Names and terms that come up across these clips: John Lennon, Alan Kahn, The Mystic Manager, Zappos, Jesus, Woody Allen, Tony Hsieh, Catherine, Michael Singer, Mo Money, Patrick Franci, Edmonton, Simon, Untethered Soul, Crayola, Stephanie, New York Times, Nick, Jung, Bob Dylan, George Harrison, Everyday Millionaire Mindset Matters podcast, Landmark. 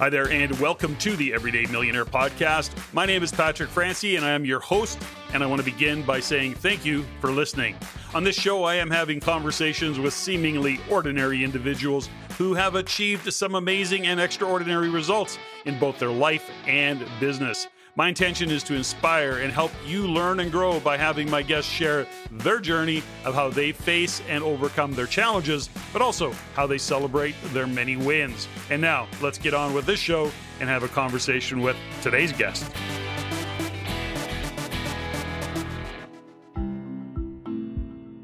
Hi there, and welcome to the Everyday Millionaire Podcast. My name is Patrick Franci, and I am your host, and I want to begin by saying thank you for listening. On this show, I am having conversations with seemingly ordinary individuals who have achieved some amazing and extraordinary results in both their life and business. My intention is to inspire and help you learn and grow by having my guests share their journey of how they face and overcome their challenges, but also how they celebrate their many wins. And now let's get on with this show and have a conversation with today's guest.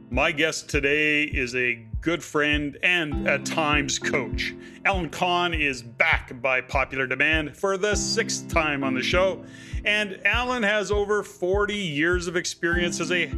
My guest today is a good friend and at times coach. Alan Kahn is back by popular demand for the 6th time on the show. And Alan has over 40 years of experience as a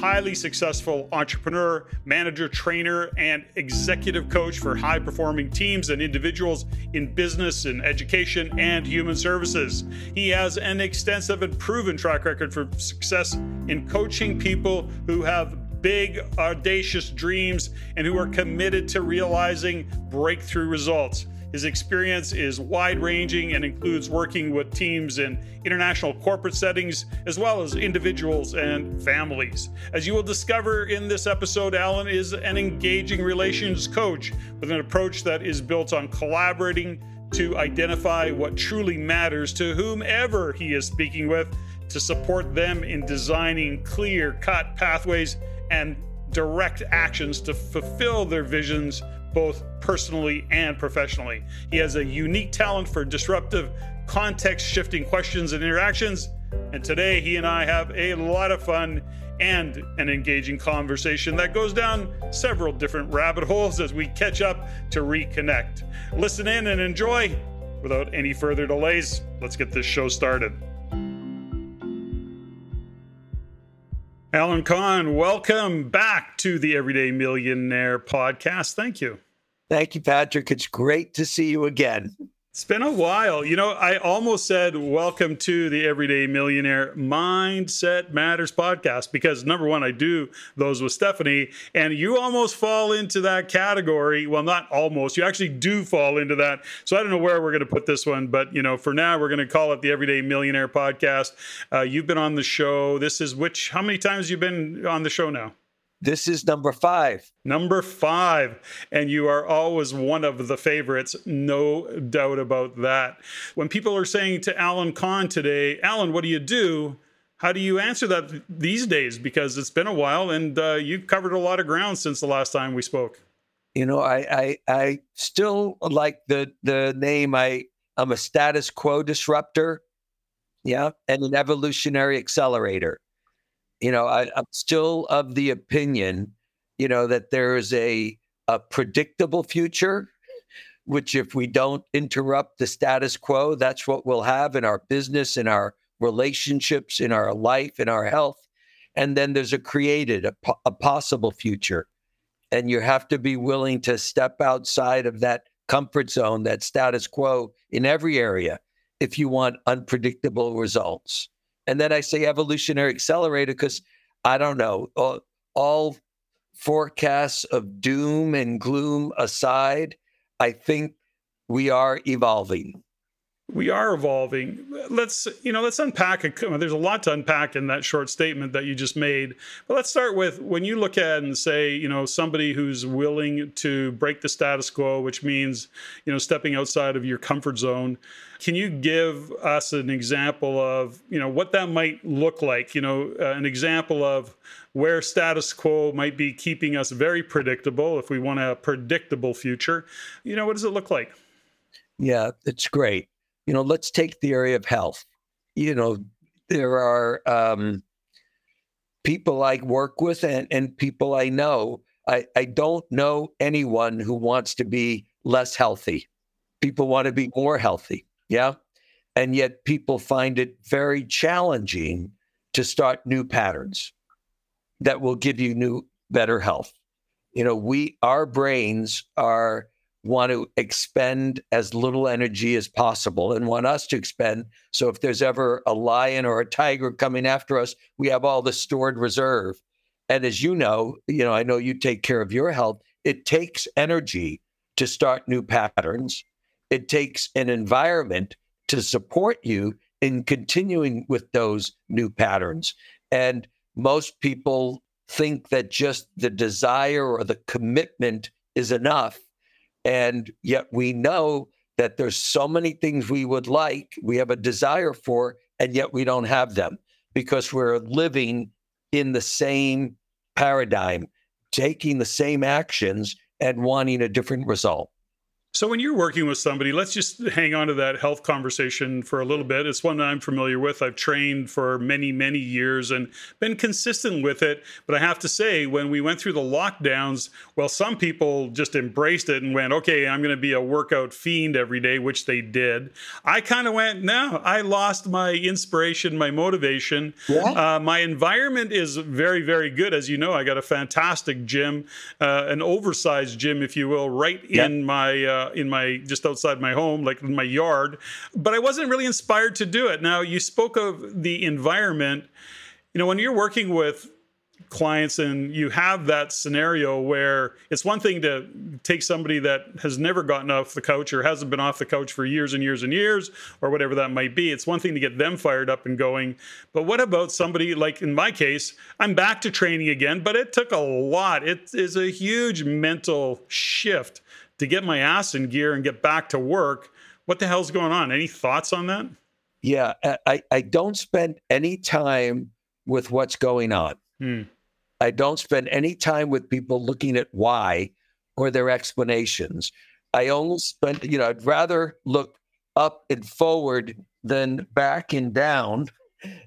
highly successful entrepreneur, manager, trainer, and executive coach for high-performing teams and individuals in business and education and human services. He has an extensive and proven track record for success in coaching people who have big, audacious dreams and who are committed to realizing breakthrough results. His experience is wide-ranging and includes working with teams in international corporate settings, as well as individuals and families. As you will discover in this episode, Alan is an engaging relations coach with an approach that is built on collaborating to identify what truly matters to whomever he is speaking with, to support them in designing clear-cut pathways and direct actions to fulfill their visions, both personally and professionally. He has a unique talent for disruptive, context-shifting questions and interactions. And today, he and I have a lot of fun and an engaging conversation that goes down several different rabbit holes as we catch up to reconnect. Listen in and enjoy. Without any further delays, let's get this show started. Alan Kahn, welcome back to the Everyday Millionaire Podcast. Thank you. Thank you, Patrick. It's great to see you again. It's been a while. You know, I almost said welcome to the Everyday Millionaire Mindset Matters Podcast because, number one, I do those with Stephanie, and you almost fall into that category. Well, not almost. You actually do fall into that. So I don't know where we're going to put this one, but, you know, for now, we're going to call it the Everyday Millionaire Podcast. You've been on the show. This is how many times you've been on the show now? This is number 5. Number 5. And you are always one of the favorites. No doubt about that. When people are saying to Alan Kahn today, Alan, what do you do? How do you answer that these days? Because it's been a while and you've covered a lot of ground since the last time we spoke. You know, I still like the name. I'm a status quo disruptor. Yeah. And an evolutionary accelerator. You know, I'm still of the opinion, you know, that there is a predictable future, which if we don't interrupt the status quo, that's what we'll have in our business, in our relationships, in our life, in our health. And then there's a possible future. And you have to be willing to step outside of that comfort zone, that status quo in every area, if you want unpredictable results. And then I say evolutionary accelerator because, I don't know, all forecasts of doom and gloom aside, I think we are evolving. We are evolving. Let's unpack. There's a lot to unpack in that short statement that you just made. But let's start with when you look at and say, you know, somebody who's willing to break the status quo, which means, you know, stepping outside of your comfort zone. Can you give us an example of, you know, what that might look like? You know, an example of where status quo might be keeping us very predictable if we want a predictable future. You know, what does it look like? Yeah, it's great. You know, let's take the area of health. You know, there are people I work with and people I know. I don't know anyone who wants to be less healthy. People want to be more healthy, yeah? And yet people find it very challenging to start new patterns that will give you new, better health. You know, our brains want to expend as little energy as possible and want us to expend. So if there's ever a lion or a tiger coming after us, we have all the stored reserve. And as you know, I know you take care of your health. It takes energy to start new patterns. It takes an environment to support you in continuing with those new patterns. And most people think that just the desire or the commitment is enough. And yet we know that there's so many things we would like, we have a desire for, and yet we don't have them because we're living in the same paradigm, taking the same actions and wanting a different result. So when you're working with somebody, let's just hang on to that health conversation for a little bit. It's one that I'm familiar with. I've trained for many, many years and been consistent with it. But I have to say, when we went through the lockdowns, well, some people just embraced it and went, okay, I'm going to be a workout fiend every day, which they did. I kind of went, no, I lost my inspiration, my motivation. Yeah. My environment is very, very good. As you know, I got a fantastic gym, an oversized gym, if you will, right in my... in my, just outside my home, like in my yard, but I wasn't really inspired to do it. Now, you spoke of the environment. You know, when you're working with clients and you have that scenario where it's one thing to take somebody that has never gotten off the couch or hasn't been off the couch for years and years and years, or whatever that might be. It's one thing to get them fired up and going. But what about somebody like in my case, I'm back to training again, but it took a lot. It is a huge mental shift to get my ass in gear and get back to work. What the hell's going on? Any thoughts on that? Yeah, I don't spend any time with what's going on. I don't spend any time with people looking at why or their explanations. I only spend, you know, I'd rather look up and forward than back and down.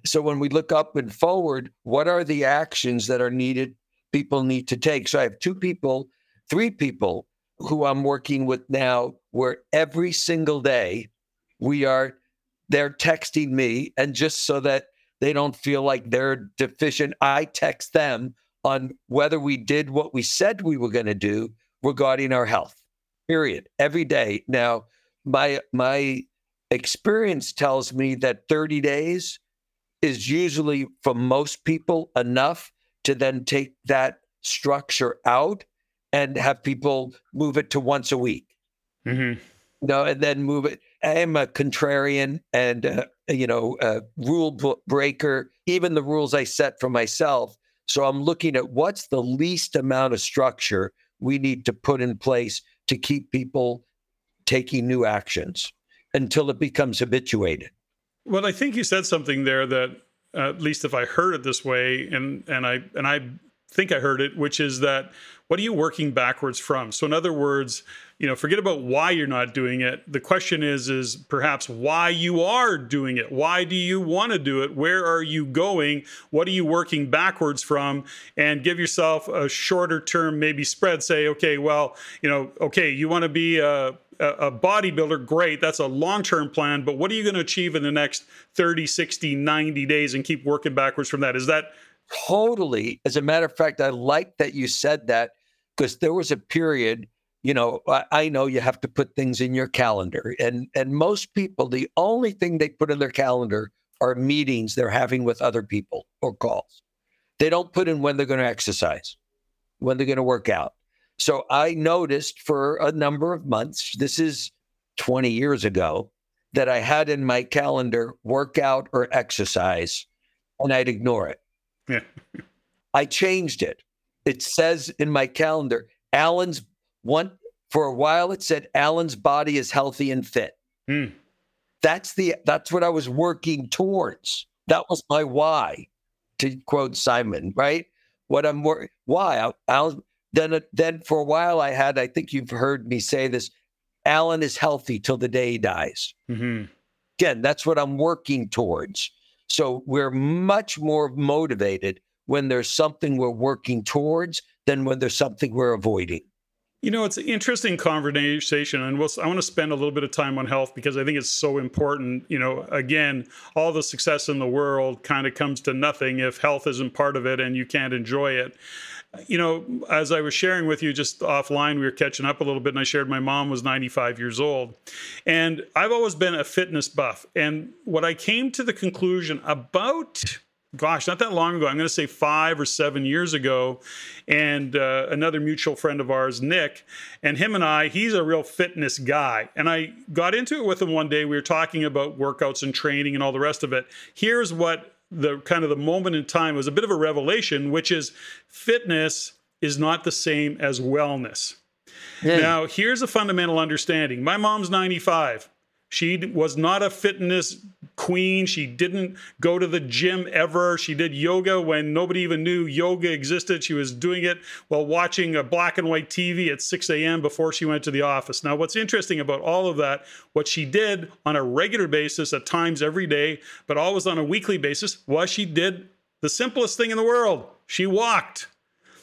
So when we look up and forward, what are the actions that are needed, people need to take? So I have three people who I'm working with now, where every single day they're texting me, and just so that they don't feel like they're deficient, I text them on whether we did what we said we were going to do regarding our health, period, every day. Now, my experience tells me that 30 days is usually, for most people, enough to then take that structure out and have people move it to once a week. No, and then move it. I am a contrarian and, a rule breaker, even the rules I set for myself. So I'm looking at what's the least amount of structure we need to put in place to keep people taking new actions until it becomes habituated. Well, I think you said something there that, at least if I heard it this way, and I think I heard it, which is that, what are you working backwards from? So in other words, you know, forget about why you're not doing it. The question is perhaps why you are doing it. Why do you want to do it? Where are you going? What are you working backwards from? And give yourself a shorter term, maybe spread. Say, okay, well, you know, okay, you want to be a bodybuilder. Great. That's a long-term plan. But what are you going to achieve in the next 30, 60, 90 days, and keep working backwards from that? Is that totally? As a matter of fact, I like that you said that, because there was a period, you know, I know you have to put things in your calendar. And most people, the only thing they put in their calendar are meetings they're having with other people or calls. They don't put in when they're going to exercise, when they're going to work out. So I noticed for a number of months, this is 20 years ago, that I had in my calendar workout or exercise, and I'd ignore it. Yeah. I changed it. It says in my calendar, for a while it said, Alan's body is healthy and fit. That's what I was working towards. That was my why, to quote Simon, right? What I'm working, why? Then for a while I think you've heard me say this, Alan is healthy till the day he dies. Again, that's what I'm working towards. So we're much more motivated when there's something we're working towards than when there's something we're avoiding. You know, it's an interesting conversation, and I want to spend a little bit of time on health because I think it's so important. You know, again, all the success in the world kind of comes to nothing if health isn't part of it and you can't enjoy it. You know, as I was sharing with you just offline, we were catching up a little bit, and I shared my mom was 95 years old. And I've always been a fitness buff. And what I came to the conclusion about gosh, not that long ago, I'm going to say 5 or 7 years ago, and another mutual friend of ours, Nick, and him and I, he's a real fitness guy. And I got into it with him one day. We were talking about workouts and training and all the rest of it. Here's what the kind of the moment in time was a bit of a revelation, which is fitness is not the same as wellness. Yeah. Now, here's a fundamental understanding. My mom's 95. She was not a fitness queen. She didn't go to the gym ever. She did yoga when nobody even knew yoga existed. She was doing it while watching a black and white TV at 6 a.m. before she went to the office. Now, what's interesting about all of that, what she did on a regular basis, at times every day, but always on a weekly basis, was she did the simplest thing in the world. She walked.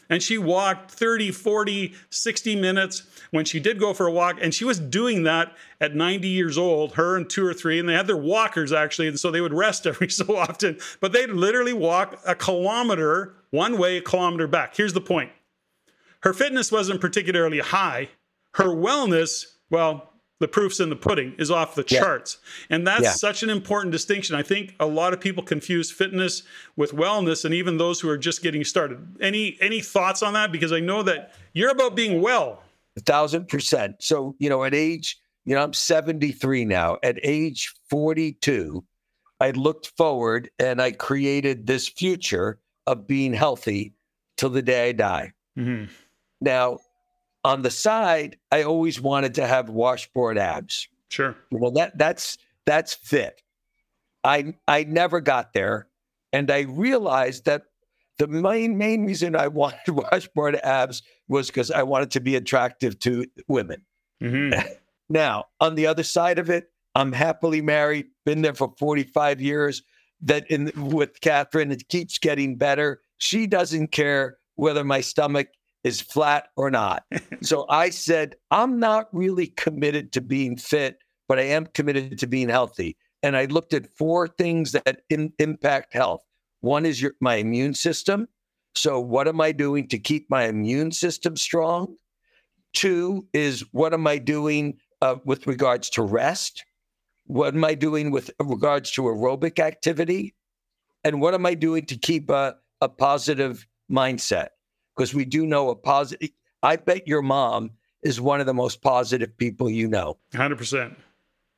And she walked 30, 40, 60 minutes when she did go for a walk. And she was doing that at 90 years old, her and 2 or 3. And they had their walkers, actually. And so they would rest every so often. But they'd literally walk a kilometer one way, a kilometer back. Here's the point. Her fitness wasn't particularly high. Her wellness, well, the proof's in the pudding, is off the charts. And that's such an important distinction. I think a lot of people confuse fitness with wellness, and even those who are just getting started. Any thoughts on that? Because I know that you're about being well. 1,000%. So, you know, at age, you know, I'm 73 now. At age 42, I looked forward and I created this future of being healthy till the day I die. Mm-hmm. Now, on the side, I always wanted to have washboard abs. Sure. Well, that's fit. I never got there. And I realized that the main reason I wanted washboard abs was because I wanted to be attractive to women. Mm-hmm. Now, on the other side of it, I'm happily married, been there for 45 years, with Catherine. It keeps getting better. She doesn't care whether my stomach is flat or not. So I said, I'm not really committed to being fit, but I am committed to being healthy. And I looked at 4 things that impact health. One is my immune system. So what am I doing to keep my immune system strong? 2 is what am I doing with regards to rest? What am I doing with regards to aerobic activity? And what am I doing to keep a positive mindset? Because we do know I bet your mom is one of the most positive people you know. 100%.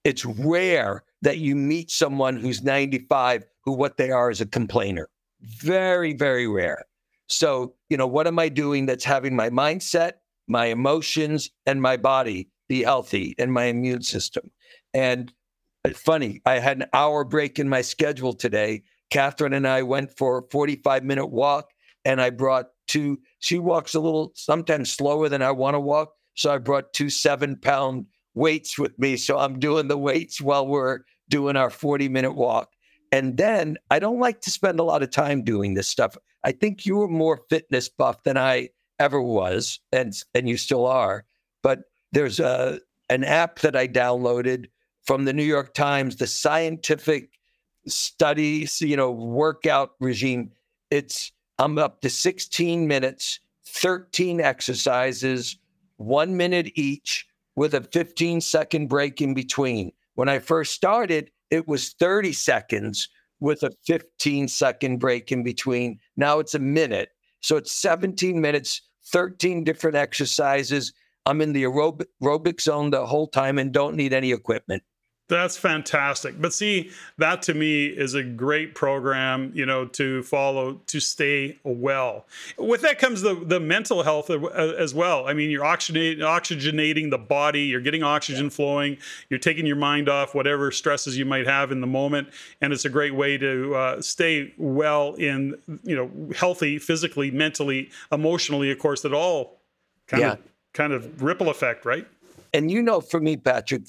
It's rare that you meet someone who's 95 who what they are is a complainer. Very, very rare. So, you know, what am I doing that's having my mindset, my emotions, and my body be healthy, and my immune system? And funny, I had an hour break in my schedule today. Catherine and I went for a 45-minute walk, and I brought she walks a little, sometimes slower than I want to walk. So I brought 2 7-pound weights with me. So I'm doing the weights while we're doing our 40-minute walk. And then I don't like to spend a lot of time doing this stuff. I think you were more fitness buff than I ever was, and you still are. But there's an app that I downloaded from the New York Times, the scientific studies, you know, workout regime. I'm up to 16 minutes, 13 exercises, 1 minute each with a 15-second break in between. When I first started, it was 30 seconds with a 15-second break in between. Now it's a minute. So it's 17 minutes, 13 different exercises. I'm in the aerobic zone the whole time and don't need any equipment. That's fantastic. But see, that to me is a great program, you know, to follow, to stay well. With that comes the mental health as well. I mean, you're oxygenating the body, you're getting oxygen flowing, you're taking your mind off whatever stresses you might have in the moment. And it's a great way to stay well in, you know, healthy, physically, mentally, emotionally, of course, that all kind of ripple effect, right? And you know, for me, Patrick,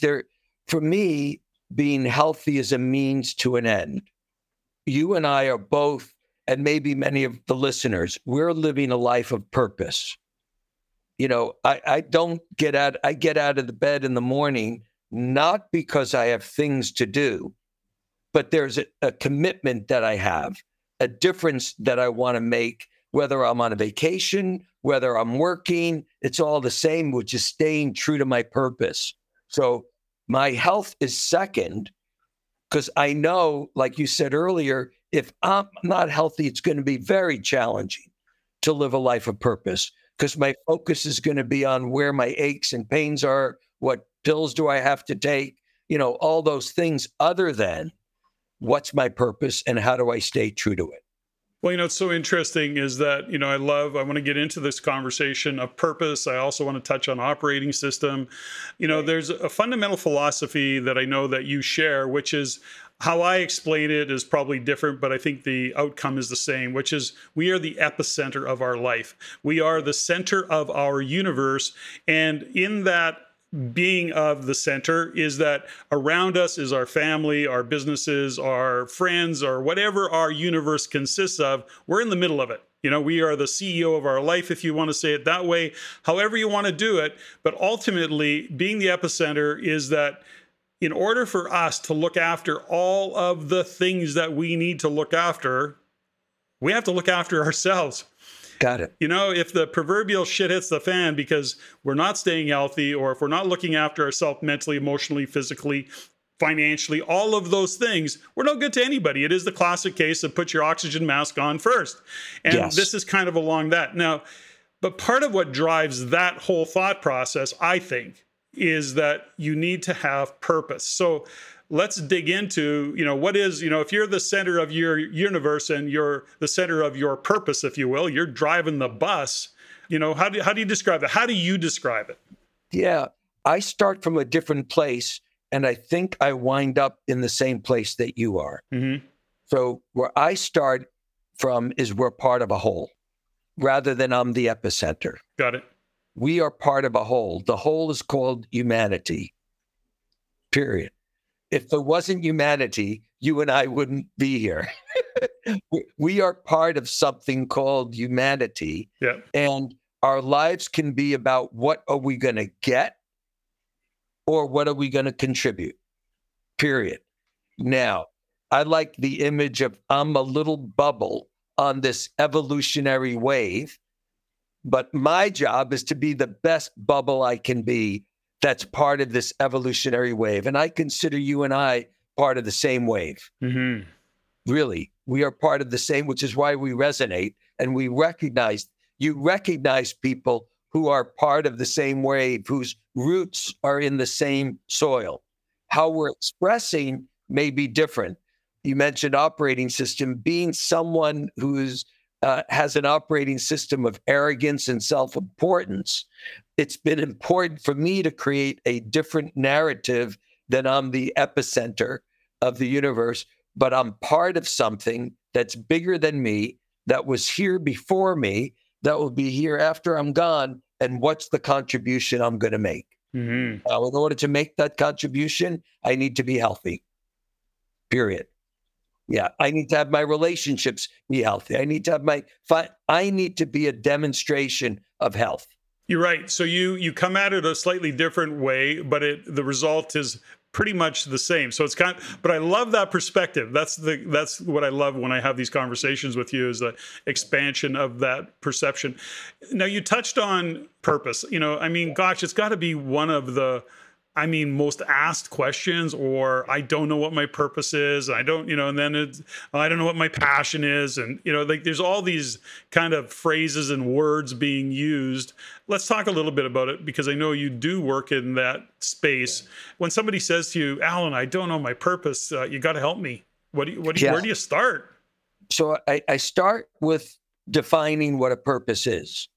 for me, being healthy is a means to an end. You and I are both, and maybe many of the listeners, we're living a life of purpose. You know, I get out of the bed in the morning, not because I have things to do, but there's a commitment that I have, a difference that I want to make, whether I'm on a vacation, whether I'm working, it's all the same, which is staying true to my purpose. So my health is second because I know, like you said earlier, if I'm not healthy, it's going to be very challenging to live a life of purpose because my focus is going to be on where my aches and pains are, what pills do I have to take, you know, all those things other than what's my purpose and how do I stay true to it. Well, you know, it's so interesting is that, you know, I want to get into this conversation of purpose. I also want to touch on operating system. You know, there's a fundamental philosophy that I know that you share, which is how I explain it is probably different, but I think the outcome is the same, which is we are the epicenter of our life. We are the center of our universe. And in that being of the center is that around us is our family, our businesses, our friends, or whatever our universe consists of. We're in the middle of it. You know, we are the CEO of our life, if you want to say it that way, however you want to do it. But ultimately, being the epicenter is that in order for us to look after all of the things that we need to look after, we have to look after ourselves. Got it. You know, if the proverbial shit hits the fan because we're not staying healthy or if we're not looking after ourselves mentally, emotionally, physically, financially, all of those things, we're no good to anybody. It is the classic case of put your oxygen mask on first. And This is kind of along that. Now, but part of what drives that whole thought process, I think, is that you need to have purpose. So let's dig into, you know, what is, you know, if you're the center of your universe and you're the center of your purpose, if you will, you're driving the bus, you know, how do you describe it? How do you describe it? Yeah, I start from a different place and I think I wind up in the same place that you are. Mm-hmm. So where I start from is we're part of a whole rather than I'm the epicenter. Got it. We are part of a whole. The whole is called humanity, period. If there wasn't humanity, you and I wouldn't be here. We are part of something called humanity. Yeah. And our lives can be about what are we going to get or what are we going to contribute, period. Now, I like the image of I'm a little bubble on this evolutionary wave, but my job is to be the best bubble I can be. That's part of this evolutionary wave. And I consider you and I part of the same wave. Mm-hmm. Really, we are part of the same, which is why we resonate. And you recognize people who are part of the same wave, whose roots are in the same soil. How we're expressing may be different. You mentioned operating system, being someone who's has an operating system of arrogance and self-importance. It's been important for me to create a different narrative than I'm the epicenter of the universe, but I'm part of something that's bigger than me, that was here before me, that will be here after I'm gone, and what's the contribution I'm going to make? Mm-hmm. In order to make that contribution, I need to be healthy, period. Yeah, I need to have my relationships be healthy. I need to be a demonstration of health. You're right. So you come at it a slightly different way, but the result is pretty much the same. So it's but I love that perspective. That's what I love when I have these conversations with you is the expansion of that perception. Now you touched on purpose. You know, I mean, gosh, it's got to be one of the most asked questions, or I don't know what my purpose is. I don't, you know, and then I don't know what my passion is. And, you know, like there's all these kind of phrases and words being used. Let's talk a little bit about it because I know you do work in that space. When somebody says to you, Alan, I don't know my purpose, you got to help me. Where do you start? So I start with defining what a purpose is.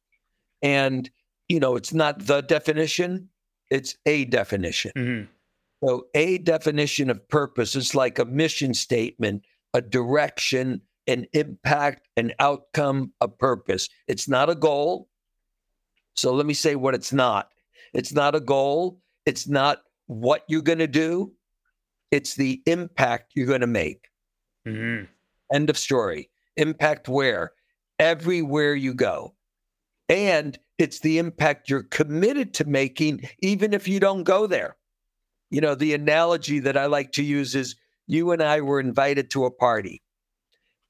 And, you know, it's not the definition. It's a definition. Mm-hmm. So a definition of purpose is like a mission statement, a direction, an impact, an outcome, a purpose. It's not a goal. So let me say what it's not. It's not a goal. It's not what you're going to do. It's the impact you're going to make. Mm-hmm. End of story. Impact where? Everywhere you go. And it's the impact you're committed to making, even if you don't go there. You know, the analogy that I like to use is you and I were invited to a party.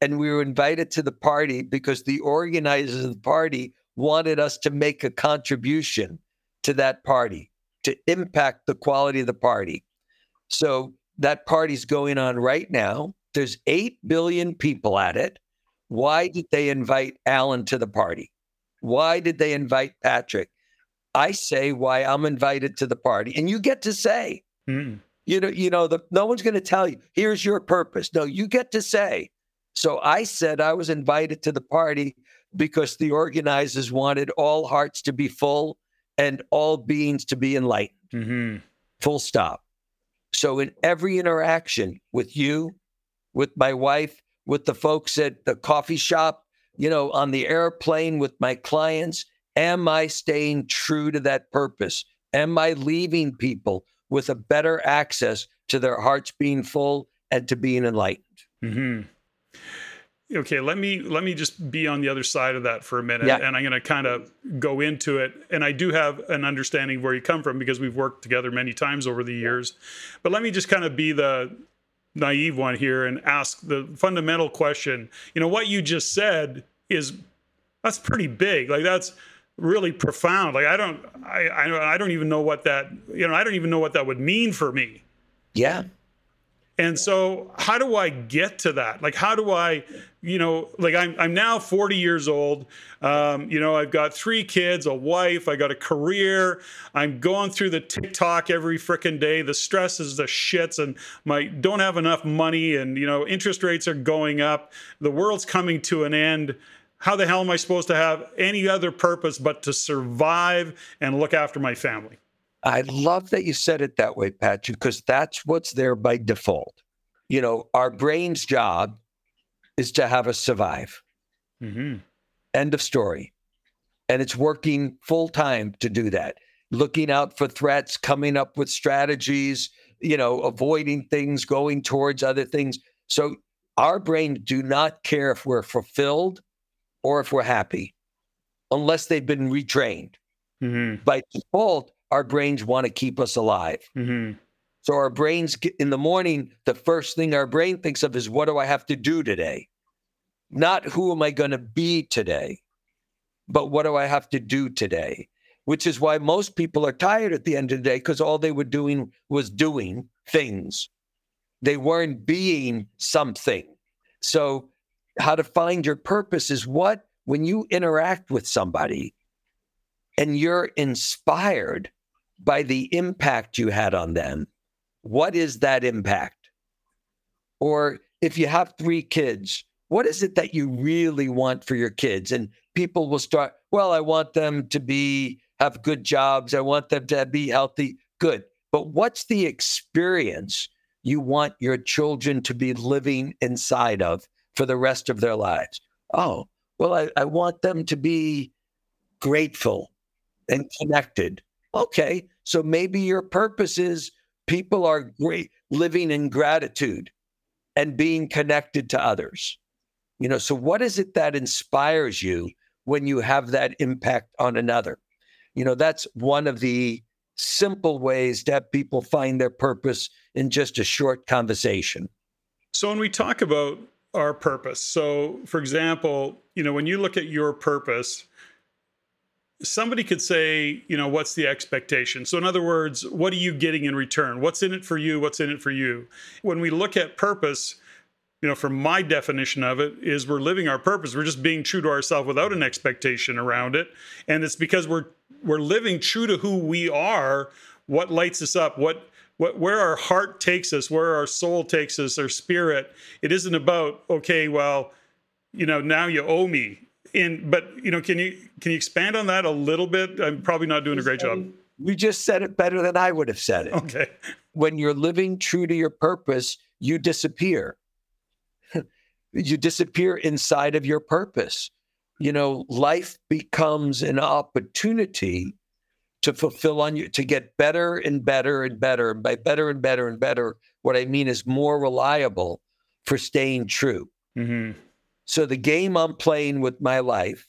And we were invited to the party because the organizers of the party wanted us to make a contribution to that party, to impact the quality of the party. So that party's going on right now. There's 8 billion people at it. Why did they invite Alan to the party? Why did they invite Patrick? I say why I'm invited to the party. And you get to say, no one's going to tell you, here's your purpose. No, you get to say. So I said I was invited to the party because the organizers wanted all hearts to be full and all beings to be enlightened. Mm-hmm. Full stop. So in every interaction with you, with my wife, with the folks at the coffee shop, on the airplane with my clients, am I staying true to that purpose? Am I leaving people with a better access to their hearts being full and to being enlightened? Mm-hmm. Okay, let me just be on the other side of that for a minute, and I'm going to kind of go into it. And I do have an understanding of where you come from because we've worked together many times over the years. But let me just kind of be the naive one here and ask the fundamental question. What you just said is, that's pretty big. Like, that's really profound. Like, I don't even know what that would mean for me. Yeah. And so how do I get to that? Like, how do I, I'm now 40 years old. I've got 3 kids, a wife, I got a career. I'm going through the TikTok every frickin' day. The stress is the shits, and don't have enough money, and, interest rates are going up. The world's coming to an end. How the hell am I supposed to have any other purpose but to survive and look after my family? I love that you said it that way, Patrick, because that's what's there by default. Our brain's job is to have us survive. Mm-hmm. End of story. And it's working full time to do that. Looking out for threats, coming up with strategies, avoiding things, going towards other things. So our brain do not care if we're fulfilled or if we're happy, unless they've been retrained. Mm-hmm. By default, our brains want to keep us alive. Mm-hmm. So our brains, in the morning, the first thing our brain thinks of is, what do I have to do today? Not who am I going to be today, but what do I have to do today? Which is why most people are tired at the end of the day, because all they were doing was doing things. They weren't being something. So how to find your purpose is when you interact with somebody and you're inspired by the impact you had on them, what is that impact? Or if you have 3 kids, what is it that you really want for your kids? And people will start, I want them to have good jobs. I want them to be healthy. Good. But what's the experience you want your children to be living inside of for the rest of their lives? I want them to be grateful and connected. Okay, so maybe your purpose is people are great, living in gratitude and being connected to others. So what is it that inspires you when you have that impact on another? That's one of the simple ways that people find their purpose in just a short conversation. So when we talk about our purpose, so for example, when you look at your purpose, somebody could say, what's the expectation? So in other words, what are you getting in return? What's in it for you? What's in it for you? When we look at purpose, from my definition of it, is we're living our purpose. We're just being true to ourselves without an expectation around it. And it's because we're living true to who we are, what lights us up, where our heart takes us, where our soul takes us, our spirit. It isn't about, now you owe me. Can you expand on that a little bit? I'm probably not doing a great job. You just said it better than I would have said it. Okay. When you're living true to your purpose, you disappear. You disappear inside of your purpose. Life becomes an opportunity to fulfill on you, to get better and better and better. And by better and better and better, what I mean is more reliable for staying true. Mm-hmm. So the game I'm playing with my life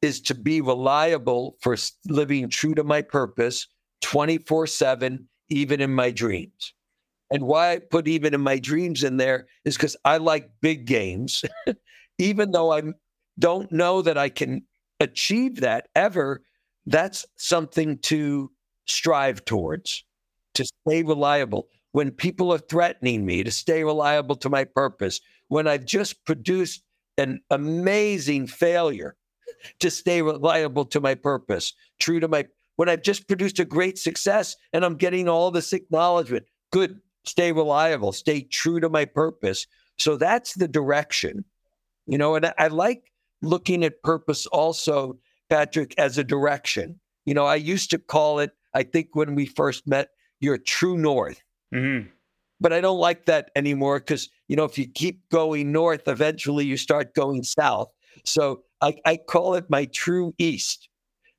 is to be reliable for living true to my purpose 24/7, even in my dreams. And why I put even in my dreams in there is because I like big games, even though I don't know that I can achieve that ever. That's something to strive towards, to stay reliable. when people are threatening me to stay reliable to my purpose, when I've just produced an amazing failure to stay reliable to my purpose, true to my, when I've just produced a great success and I'm getting all this acknowledgement, good, stay reliable, stay true to my purpose. So that's the direction, you know, and I like looking at purpose also, Patrick, as a direction. You know, I used to call it, I think when we first met, your true north. Mm-hmm. But I don't like that anymore because, you know, if you keep going north, eventually you start going south. So I call it my true east.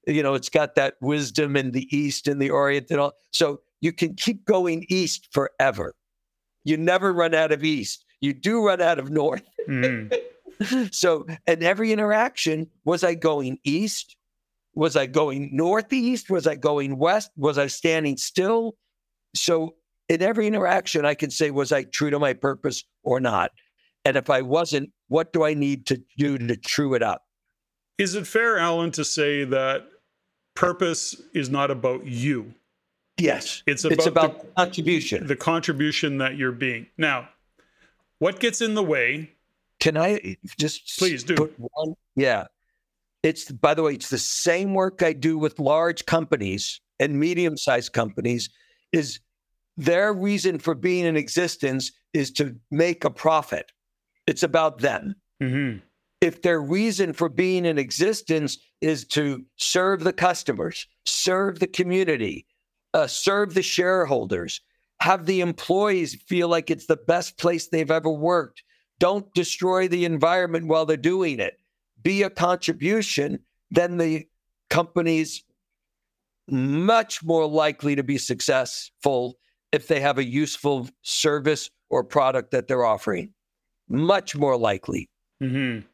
You know, it's got that wisdom in the east and the orient and all. So you can keep going east forever. You never run out of east. You do run out of north. Mm-hmm. So, and every interaction, was I going east? Was I going northeast? Was I going west? Was I standing still? So in every interaction, I can say, was I true to my purpose or not? And if I wasn't, what do I need to do to true it up? Is it fair, Alan, to say that purpose is not about you? Yes. It's about the contribution. The contribution that you're being. Now, what gets in the way? Can I just please do put one? Yeah. It's, by the way, it's the same work I do with large companies and medium-sized companies. Is their reason for being in existence is to make a profit. It's about them. Mm-hmm. If their reason for being in existence is to serve the customers, serve the community, serve the shareholders, have the employees feel like it's the best place they've ever worked, don't destroy the environment while they're doing it, be a contribution, then the company's much more likely to be successful if they have a useful service or product that they're offering. Much more likely. Mm-hmm.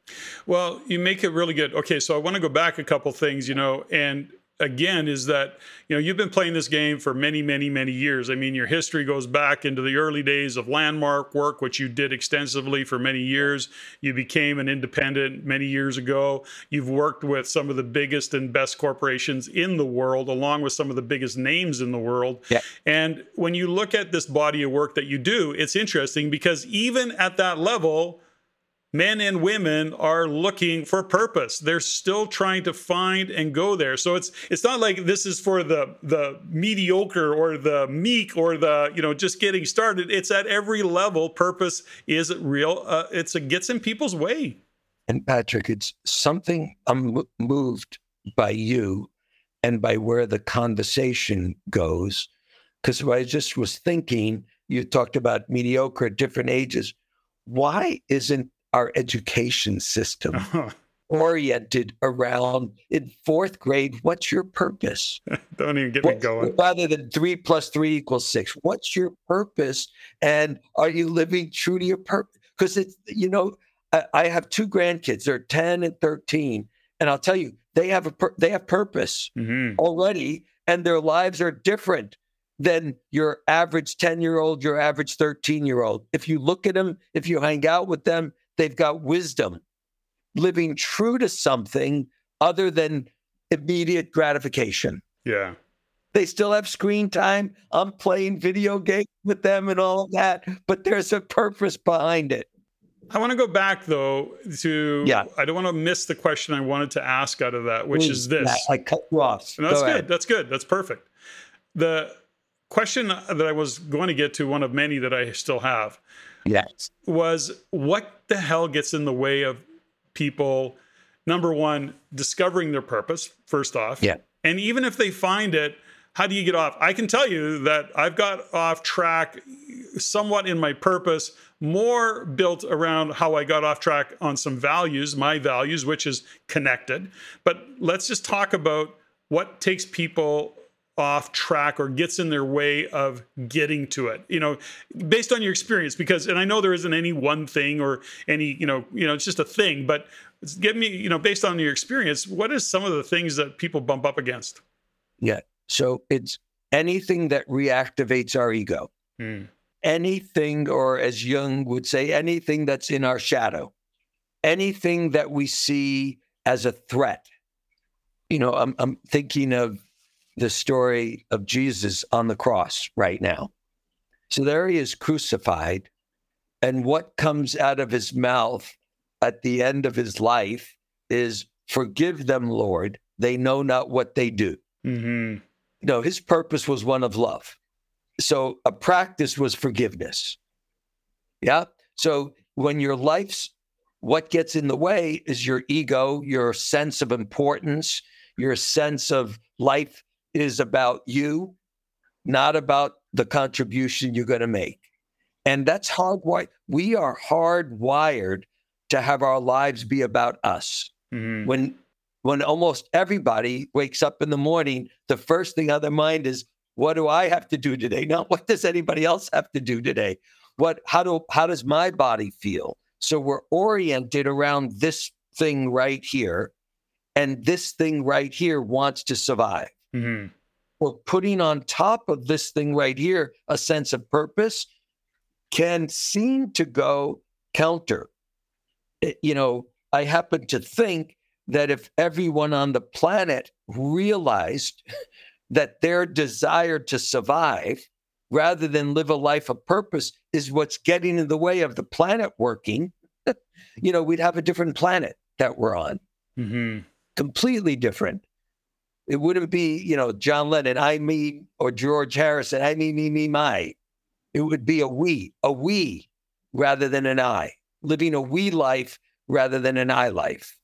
Well, you make it really good. Okay, so I want to go back a couple things, you know, and again, is that, you know, you've been playing this game for many, many, many years. I mean, your history goes back into the early days of Landmark work, which you did extensively for many years. You became an independent many years ago. You've worked with some of the biggest and best corporations in the world, along with some of the biggest names in the world. Yeah. And when you look at this body of work that you do, it's interesting because even at that level, men and women are looking for purpose. They're still trying to find and go there. So it's not like this is for the mediocre or the meek or the, you know, just getting started. It's at every level. Purpose is real. It gets in people's way. And Patrick, it's something I'm moved by you and by where the conversation goes. Because I just was thinking, you talked about mediocre at different ages. Why isn't our education system oriented around, in fourth grade, what's your purpose? Don't even get me going. Rather than 3 + 3 = 6, what's your purpose? And are you living true to your purpose? Because it's, you know, I have 2 grandkids, they're 10 and 13. And I'll tell you, they have purpose already. And their lives are different than your average 10-year-old, your average 13-year-old. If you look at them, if you hang out with them, they've got wisdom, living true to something other than immediate gratification. Yeah. They still have screen time. I'm playing video games with them and all of that, but there's a purpose behind it. I want to go back, though, to, I don't want to miss the question I wanted to ask out of that, which is this. I cut you off. No, that's good. That's good. That's perfect. The question that I was going to get to, one of many that I still have, yes, was what the hell gets in the way of people, number one, discovering their purpose, first off. Yeah. And even if they find it, how do you get off? I can tell you that I've got off track somewhat in my purpose, more built around how I got off track on some values, my values, which is connected. But let's just talk about what takes people off track or gets in their way of getting to it, you know, based on your experience, because, and I know there isn't any one thing or any, you know, it's just a thing, but give me, you know, based on your experience, what is some of the things that people bump up against? Yeah. So it's anything that reactivates our ego, anything, or as Jung would say, anything that's in our shadow, anything that we see as a threat. You know, I'm thinking of the story of Jesus on the cross right now. So there he is crucified. And what comes out of his mouth at the end of his life is, "Forgive them, Lord. They know not what they do." Mm-hmm. No, his purpose was one of love. So a practice was forgiveness. Yeah. So when your life's, what gets in the way is your ego, your sense of importance, your sense of life is about you, not about the contribution you're going to make. And that's hardwired. We are hardwired to have our lives be about us. Mm-hmm. When almost everybody wakes up in the morning, the first thing on their mind is, what do I have to do today? Not what does anybody else have to do today? How does my body feel? So we're oriented around this thing right here, and this thing right here wants to survive. Mm-hmm. We're putting on top of this thing right here a sense of purpose can seem to go counter. I happen to think that if everyone on the planet realized that their desire to survive rather than live a life of purpose is what's getting in the way of the planet working, we'd have a different planet that we're on. Mm-hmm. Completely different. It wouldn't be, John Lennon, I, me, or George Harrison, I, me, my. It would be a we rather than an I, living a we life rather than an I life.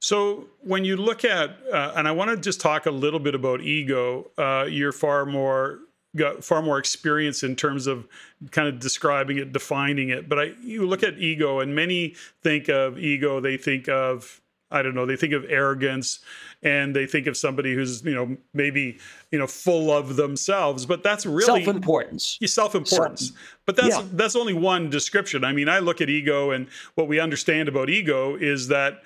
So when you look at, and I want to just talk a little bit about ego, you're got far more experience in terms of kind of describing it, defining it. But you look at ego, and many think of ego, they think of, I don't know, they think of arrogance, and they think of somebody who's, maybe full of themselves, but that's really self-importance. But that's only one description. I mean, I look at ego, and what we understand about ego is that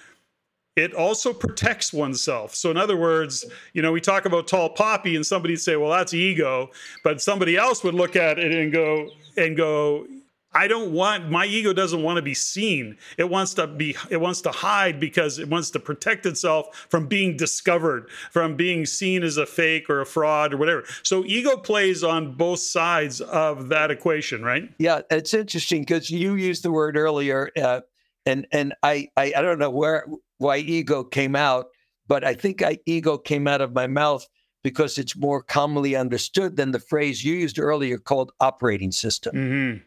it also protects oneself. So in other words, we talk about tall poppy, and somebody'd say, well, that's ego, but somebody else would look at it and go, I don't want, my ego doesn't want to be seen. It wants to hide because it wants to protect itself from being discovered, from being seen as a fake or a fraud or whatever. So ego plays on both sides of that equation, right? Yeah, it's interesting because you used the word earlier, and I don't know why ego came out, but I think ego came out of my mouth because it's more commonly understood than the phrase you used earlier called operating system. Mm-hmm.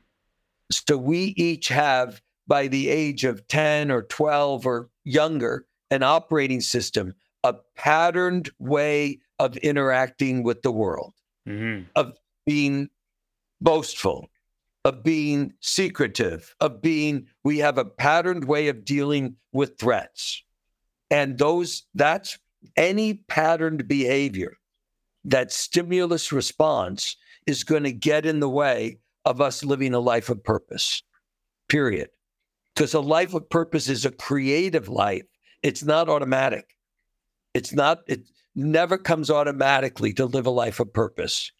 So we each have, by the age of 10 or 12 or younger, an operating system, a patterned way of interacting with the world, mm-hmm. of being boastful, of being secretive, we have a patterned way of dealing with threats. And that's any patterned behavior, that stimulus response is going to get in the way of us living a life of purpose, period. Because a life of purpose is a creative life. It's not automatic. It never comes automatically to live a life of purpose.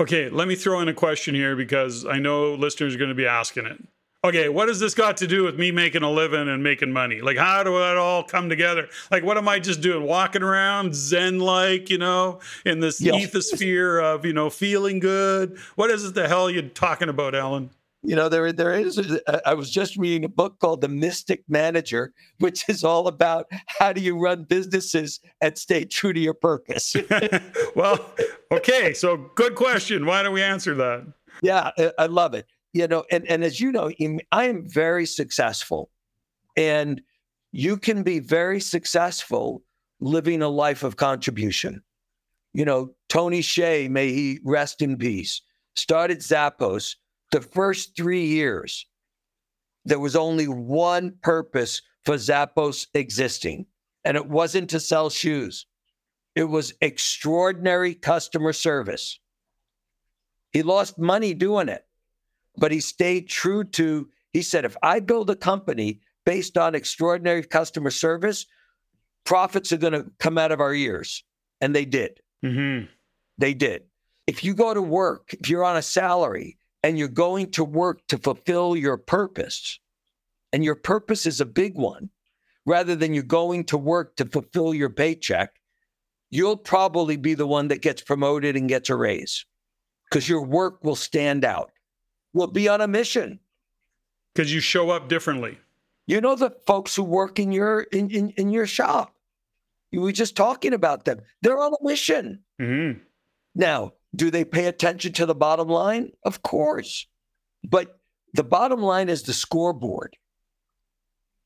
Okay, let me throw in a question here because I know listeners are going to be asking it. Okay, what has this got to do with me making a living and making money? Like, how do it all come together? Like, what am I just doing? Walking around zen-like, in this ethosphere of, feeling good? What is it the hell you're talking about, Alan? I was just reading a book called The Mystic Manager, which is all about how do you run businesses and stay true to your purpose. Well, okay, so good question. Why don't we answer that? Yeah, I love it. And as you know, I am very successful, and you can be very successful living a life of contribution. Tony Hsieh, may he rest in peace, started Zappos. The first 3 years, there was only one purpose for Zappos existing, and it wasn't to sell shoes. It was extraordinary customer service. He lost money doing it. But he stayed true to, he said, if I build a company based on extraordinary customer service, profits are going to come out of our ears. And they did. Mm-hmm. They did. If you go to work, if you're on a salary and you're going to work to fulfill your purpose, and your purpose is a big one, rather than you're going to work to fulfill your paycheck, you'll probably be the one that gets promoted and gets a raise because your work will stand out. will be on a mission. Because you show up differently. You know the folks who work in your shop. You were just talking about them. They're on a mission. Mm-hmm. Now, do they pay attention to the bottom line? Of course. But the bottom line is the scoreboard.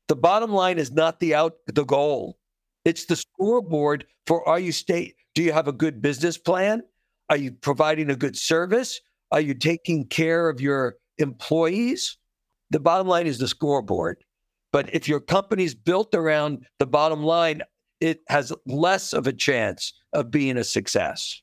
The bottom line is not the goal. It's the scoreboard for do you have a good business plan? Are you providing a good service? Are you taking care of your employees? The bottom line is the scoreboard. But if your company's built around the bottom line, it has less of a chance of being a success.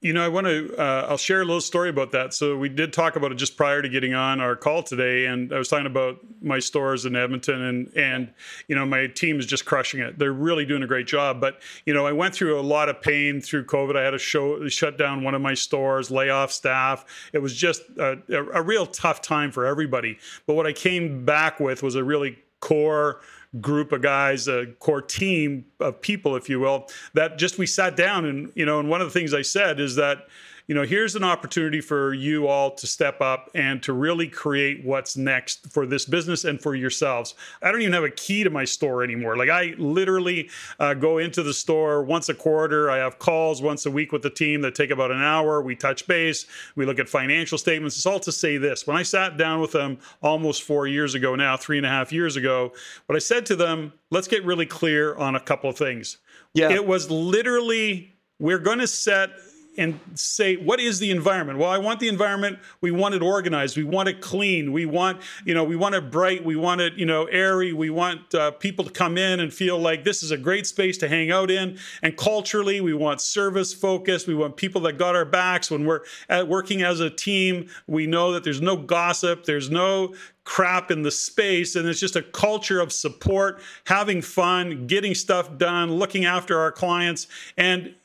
You know, I want to, I'll share a little story about that. So we did talk about it just prior to getting on our call today. And I was talking about my stores in Edmonton and, you know, my team is just crushing it. They're really doing a great job. But, you know, I went through a lot of pain through COVID. I had to shut down one of my stores, lay off staff. It was just a real tough time for everybody. But what I came back with was a really core group of guys, a core team of people, if you will, that just we sat down and, you know, and one of the things I said is that, you know, here's an opportunity for you all to step up and to really create what's next for this business and for yourselves. I don't even have a key to my store anymore. Like I literally go into the store once a quarter. I have calls once a week with the team that take about an hour. We touch base. We look at financial statements. It's all to say this. When I sat down with them almost 4 years ago now, 3.5 years ago, what I said to them, let's get really clear on a couple of things. Yeah. It was literally, we're going to set and say, what is the environment? Well, I want the environment. We want it organized. We want it clean. We want, you know, we want it bright. We want it, you know, airy. We want people to come in and feel like this is a great space to hang out in. And culturally, we want service focused. We want people that got our backs when we're working as a team. We know that there's no gossip. There's no crap in the space. And it's just a culture of support, having fun, getting stuff done, looking after our clients. And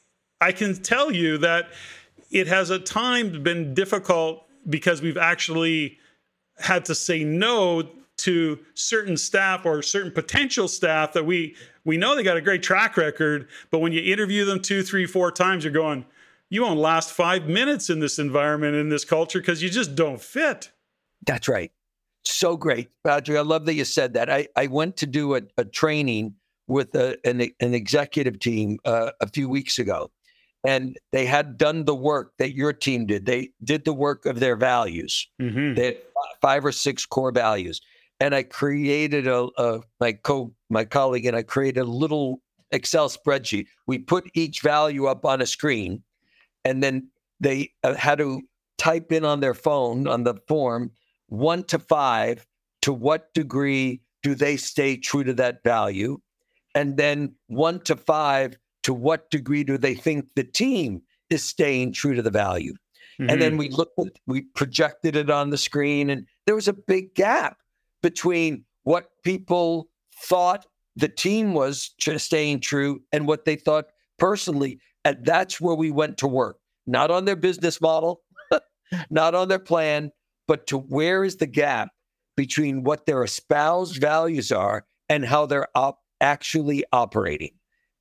I can tell you that it has at times been difficult because we've actually had to say no to certain staff or certain potential staff that we know they got a great track record, but when you interview them 2, 3, 4 times, you're going, you won't last 5 minutes in this environment, in this culture, because you just don't fit. That's right. So great, Patrick. I love that you said that. I went to do a training with an executive team a few weeks ago. And they had done the work that your team did. They did the work of their values. Mm-hmm. They had 5 or 6 core values. And I created my colleague and I created a little Excel spreadsheet. We put each value up on a screen, and then they had to type in on their phone, on the form, 1 to 5, to what degree do they stay true to that value? And then 1 to 5, to what degree do they think the team is staying true to the value? Mm-hmm. And then we projected it on the screen, and there was a big gap between what people thought the team was staying true and what they thought personally. And that's where we went to work, not on their business model, not on their plan, but to where is the gap between what their espoused values are and how they're actually operating.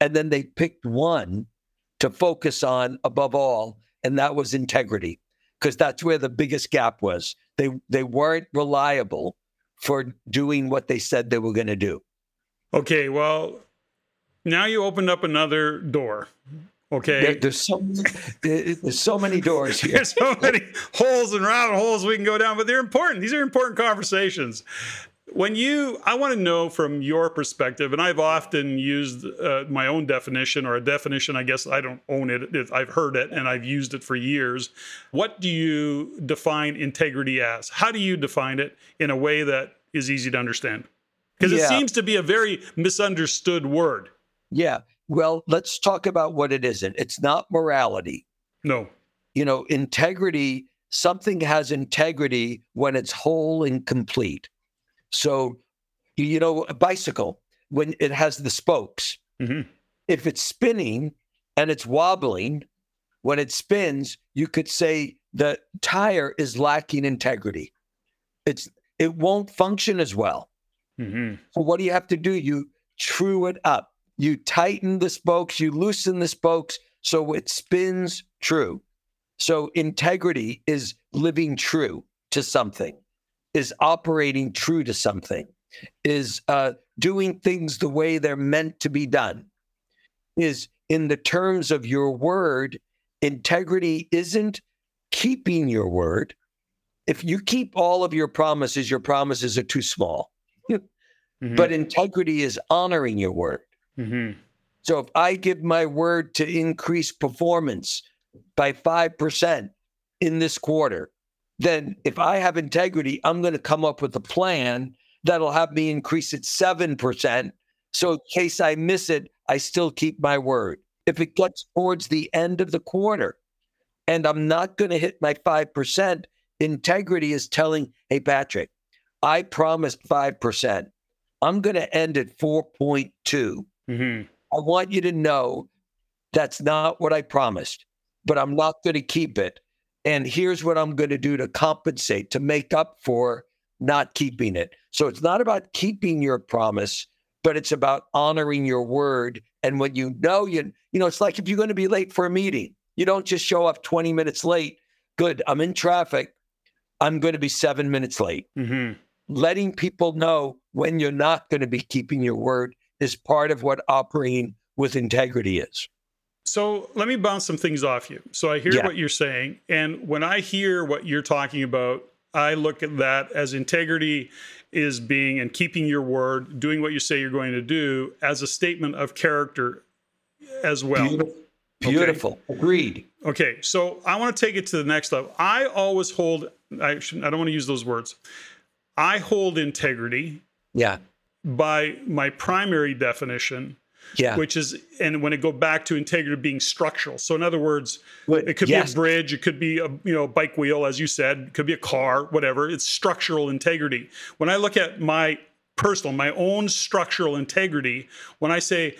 And then they picked one to focus on above all, and that was integrity, because that's where the biggest gap was. They weren't reliable for doing what they said they were going to do. Okay, well, now you opened up another door. Okay. There's so many doors here. There's so many holes and rabbit holes we can go down, but they're important. These are important conversations. I want to know from your perspective, and I've often used my own definition, or a definition, I guess I don't own it. I've heard it and I've used it for years. What do you define integrity as? How do you define it in a way that is easy to understand? Because it seems to be a very misunderstood word. Yeah. Well, let's talk about what it isn't. It's not morality. No. You know, integrity, something has integrity when it's whole and complete. So, you know, a bicycle, when it has the spokes, mm-hmm. if it's spinning and it's wobbling, when it spins, you could say the tire is lacking integrity. It won't function as well. Mm-hmm. So what do you have to do? You true it up. You tighten the spokes, you loosen the spokes, so it spins true. So integrity is living true. to something, is operating true to something, is doing things the way they're meant to be done, is in the terms of your word. Integrity isn't keeping your word. If you keep all of your promises are too small. Mm-hmm. But integrity is honoring your word. Mm-hmm. So if I give my word to increase performance by 5% in this quarter, then if I have integrity, I'm going to come up with a plan that'll have me increase it 7%. So in case I miss it, I still keep my word. If it gets towards the end of the quarter and I'm not going to hit my 5%, integrity is telling, hey, Patrick, I promised 5%. I'm going to end at 4.2. Mm-hmm. I want you to know that's not what I promised, but I'm not going to keep it. And here's what I'm going to do to compensate, to make up for not keeping it. So it's not about keeping your promise, but it's about honoring your word. And when you know, you know, it's like if you're going to be late for a meeting, you don't just show up 20 minutes late. Good, I'm in traffic. I'm going to be 7 minutes late. Mm-hmm. Letting people know when you're not going to be keeping your word is part of what operating with integrity is. So let me bounce some things off you. So I hear what you're saying. And when I hear what you're talking about, I look at that as integrity is being and keeping your word, doing what you say you're going to do as a statement of character as well. Beautiful. Okay. Agreed. Okay. So I want to take it to the next level. I always hold, I don't want to use those words. I hold integrity. Yeah. By my primary definition, which is, and when it go back to integrity being structural. So in other words, it could be a bridge, it could be a bike wheel, as you said, it could be a car, whatever. It's structural integrity. When I look at my personal, my own structural integrity, when I say,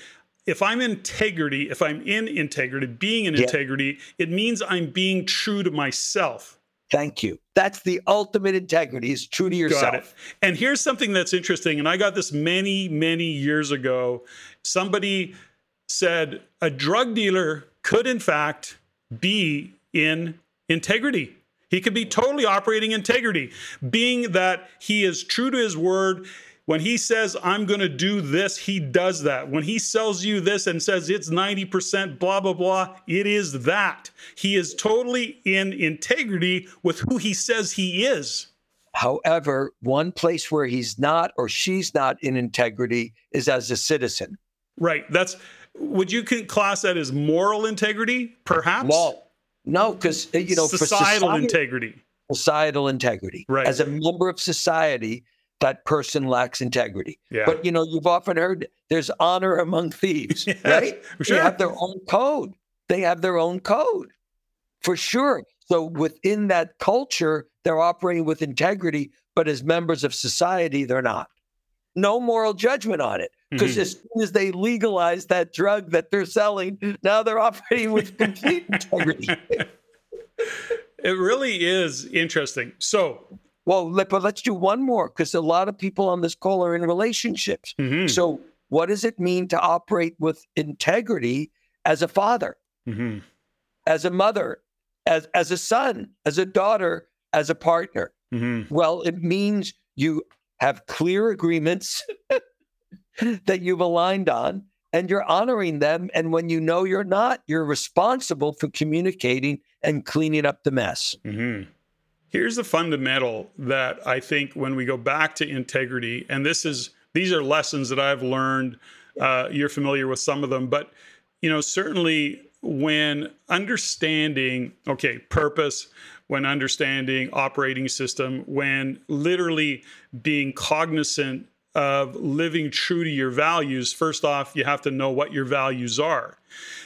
if I'm in integrity, it means I'm being true to myself. Thank you. That's the ultimate integrity, is true to yourself. Got it. And here's something that's interesting. And I got this many, many years ago. Somebody said a drug dealer could, in fact, be in integrity. He could be totally operating integrity, being that he is true to his word. When he says, I'm going to do this, he does that. When he sells you this and says it's 90%, blah, blah, blah, it is that. He is totally in integrity with who he says he is. However, one place where he's not or she's not in integrity is as a citizen. Right. Would you class that as moral integrity, perhaps? Well, no, because, societal integrity. Societal integrity. Right. As a member of society, that person lacks integrity. Yeah. But, you've often heard there's honor among thieves, right? Sure. They have their own code. For sure. So within that culture, they're operating with integrity, but as members of society, they're not. No moral judgment on it. Because as soon as they legalize that drug that they're selling, now they're operating with complete integrity. It really is interesting. So... Well, but let's do one more, because a lot of people on this call are in relationships. Mm-hmm. So what does it mean to operate with integrity as a father, as a mother, as a son, as a daughter, as a partner? Mm-hmm. Well, it means you have clear agreements that you've aligned on, and you're honoring them. And when you know you're not, you're responsible for communicating and cleaning up the mess. Mm-hmm. Here's the fundamental that I think when we go back to integrity, and these are lessons that I've learned. You're familiar with some of them, but certainly when understanding, purpose, when understanding operating system, when literally being cognizant of living true to your values, first off, you have to know what your values are.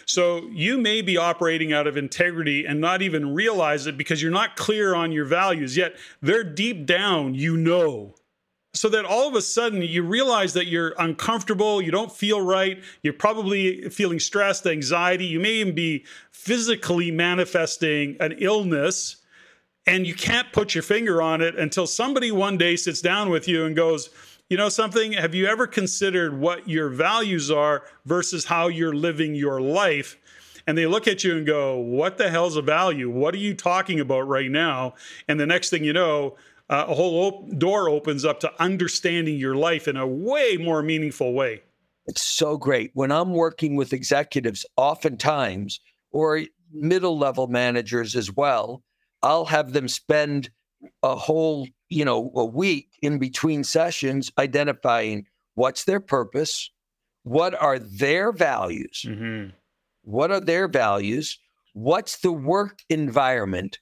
So you may be operating out of integrity and not even realize it because you're not clear on your values, yet they're deep down, So that all of a sudden you realize that you're uncomfortable, you don't feel right, you're probably feeling stressed, anxiety, you may even be physically manifesting an illness, and you can't put your finger on it until somebody one day sits down with you and goes, something, have you ever considered what your values are versus how you're living your life? and they look at you and go, what the hell's a value? What are you talking about right now? And the next thing you know, a whole door opens up to understanding your life in a way more meaningful way. It's so great. When I'm working with executives, oftentimes, or middle-level managers as well, I'll have them spend a whole, a week in between sessions identifying what's their purpose, what are their values, what's the work environment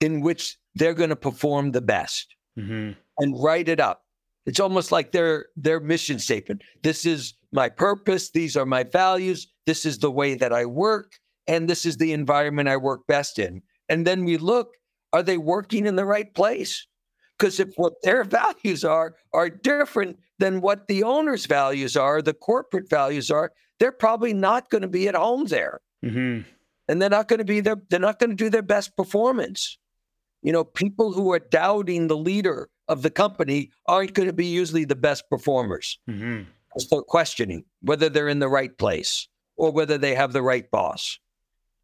in which they're going to perform the best, and write it up. It's almost like their mission statement. This is my purpose. These are my values. This is the way that I work. And this is the environment I work best in. And then we look, are they working in the right place? Because if what their values are different than what the owner's values are, the corporate values are, they're probably not going to be at home there. And they're not going to do their best performance. People who are doubting the leader of the company aren't going to be usually the best performers. So questioning whether they're in the right place or whether they have the right boss.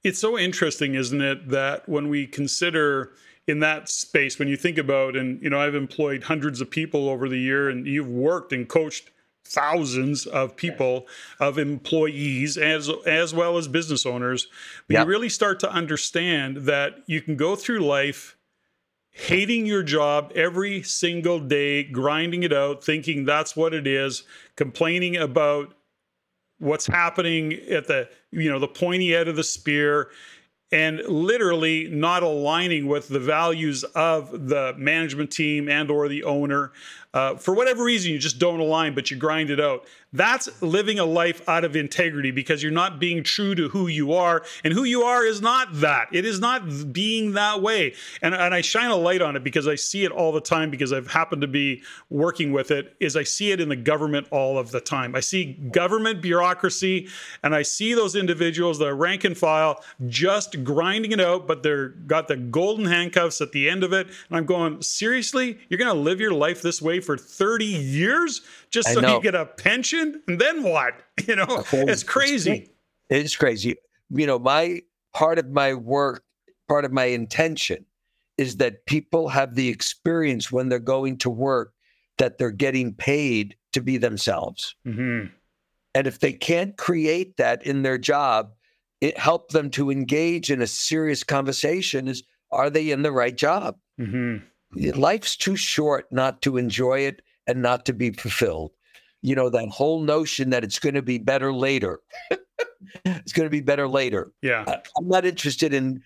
It's so interesting, isn't it, that when we consider in that space, when you think about, and I've employed hundreds of people over the year, and you've worked and coached thousands of people, of employees, as well as business owners, but you really start to understand that you can go through life hating your job every single day, grinding it out, thinking that's what it is, complaining about what's happening at the, the pointy end of the spear, and literally not aligning with the values of the management team and or the owner. For whatever reason, you just don't align, but you grind it out. That's living a life out of integrity, because you're not being true to who you are. And who you are is not that. It is not being that way. And I shine a light on it because I see it all the time, because I've happened to be working with it, is I see it in the government all of the time. I see government bureaucracy, and I see those individuals, the rank and file, just grinding it out, but they're got the golden handcuffs at the end of it. And I'm going, seriously? You're going to live your life this way for 30 years just so you get a pension? And then what? It's crazy. It's crazy. My part of my work, part of my intention is that people have the experience when they're going to work that they're getting paid to be themselves. And if they can't create that in their job, it helps them to engage in a serious conversation is, are they in the right job? Life's too short not to enjoy it and not to be fulfilled. That whole notion that it's going to be better later. It's going to be better later. Yeah. I'm not interested in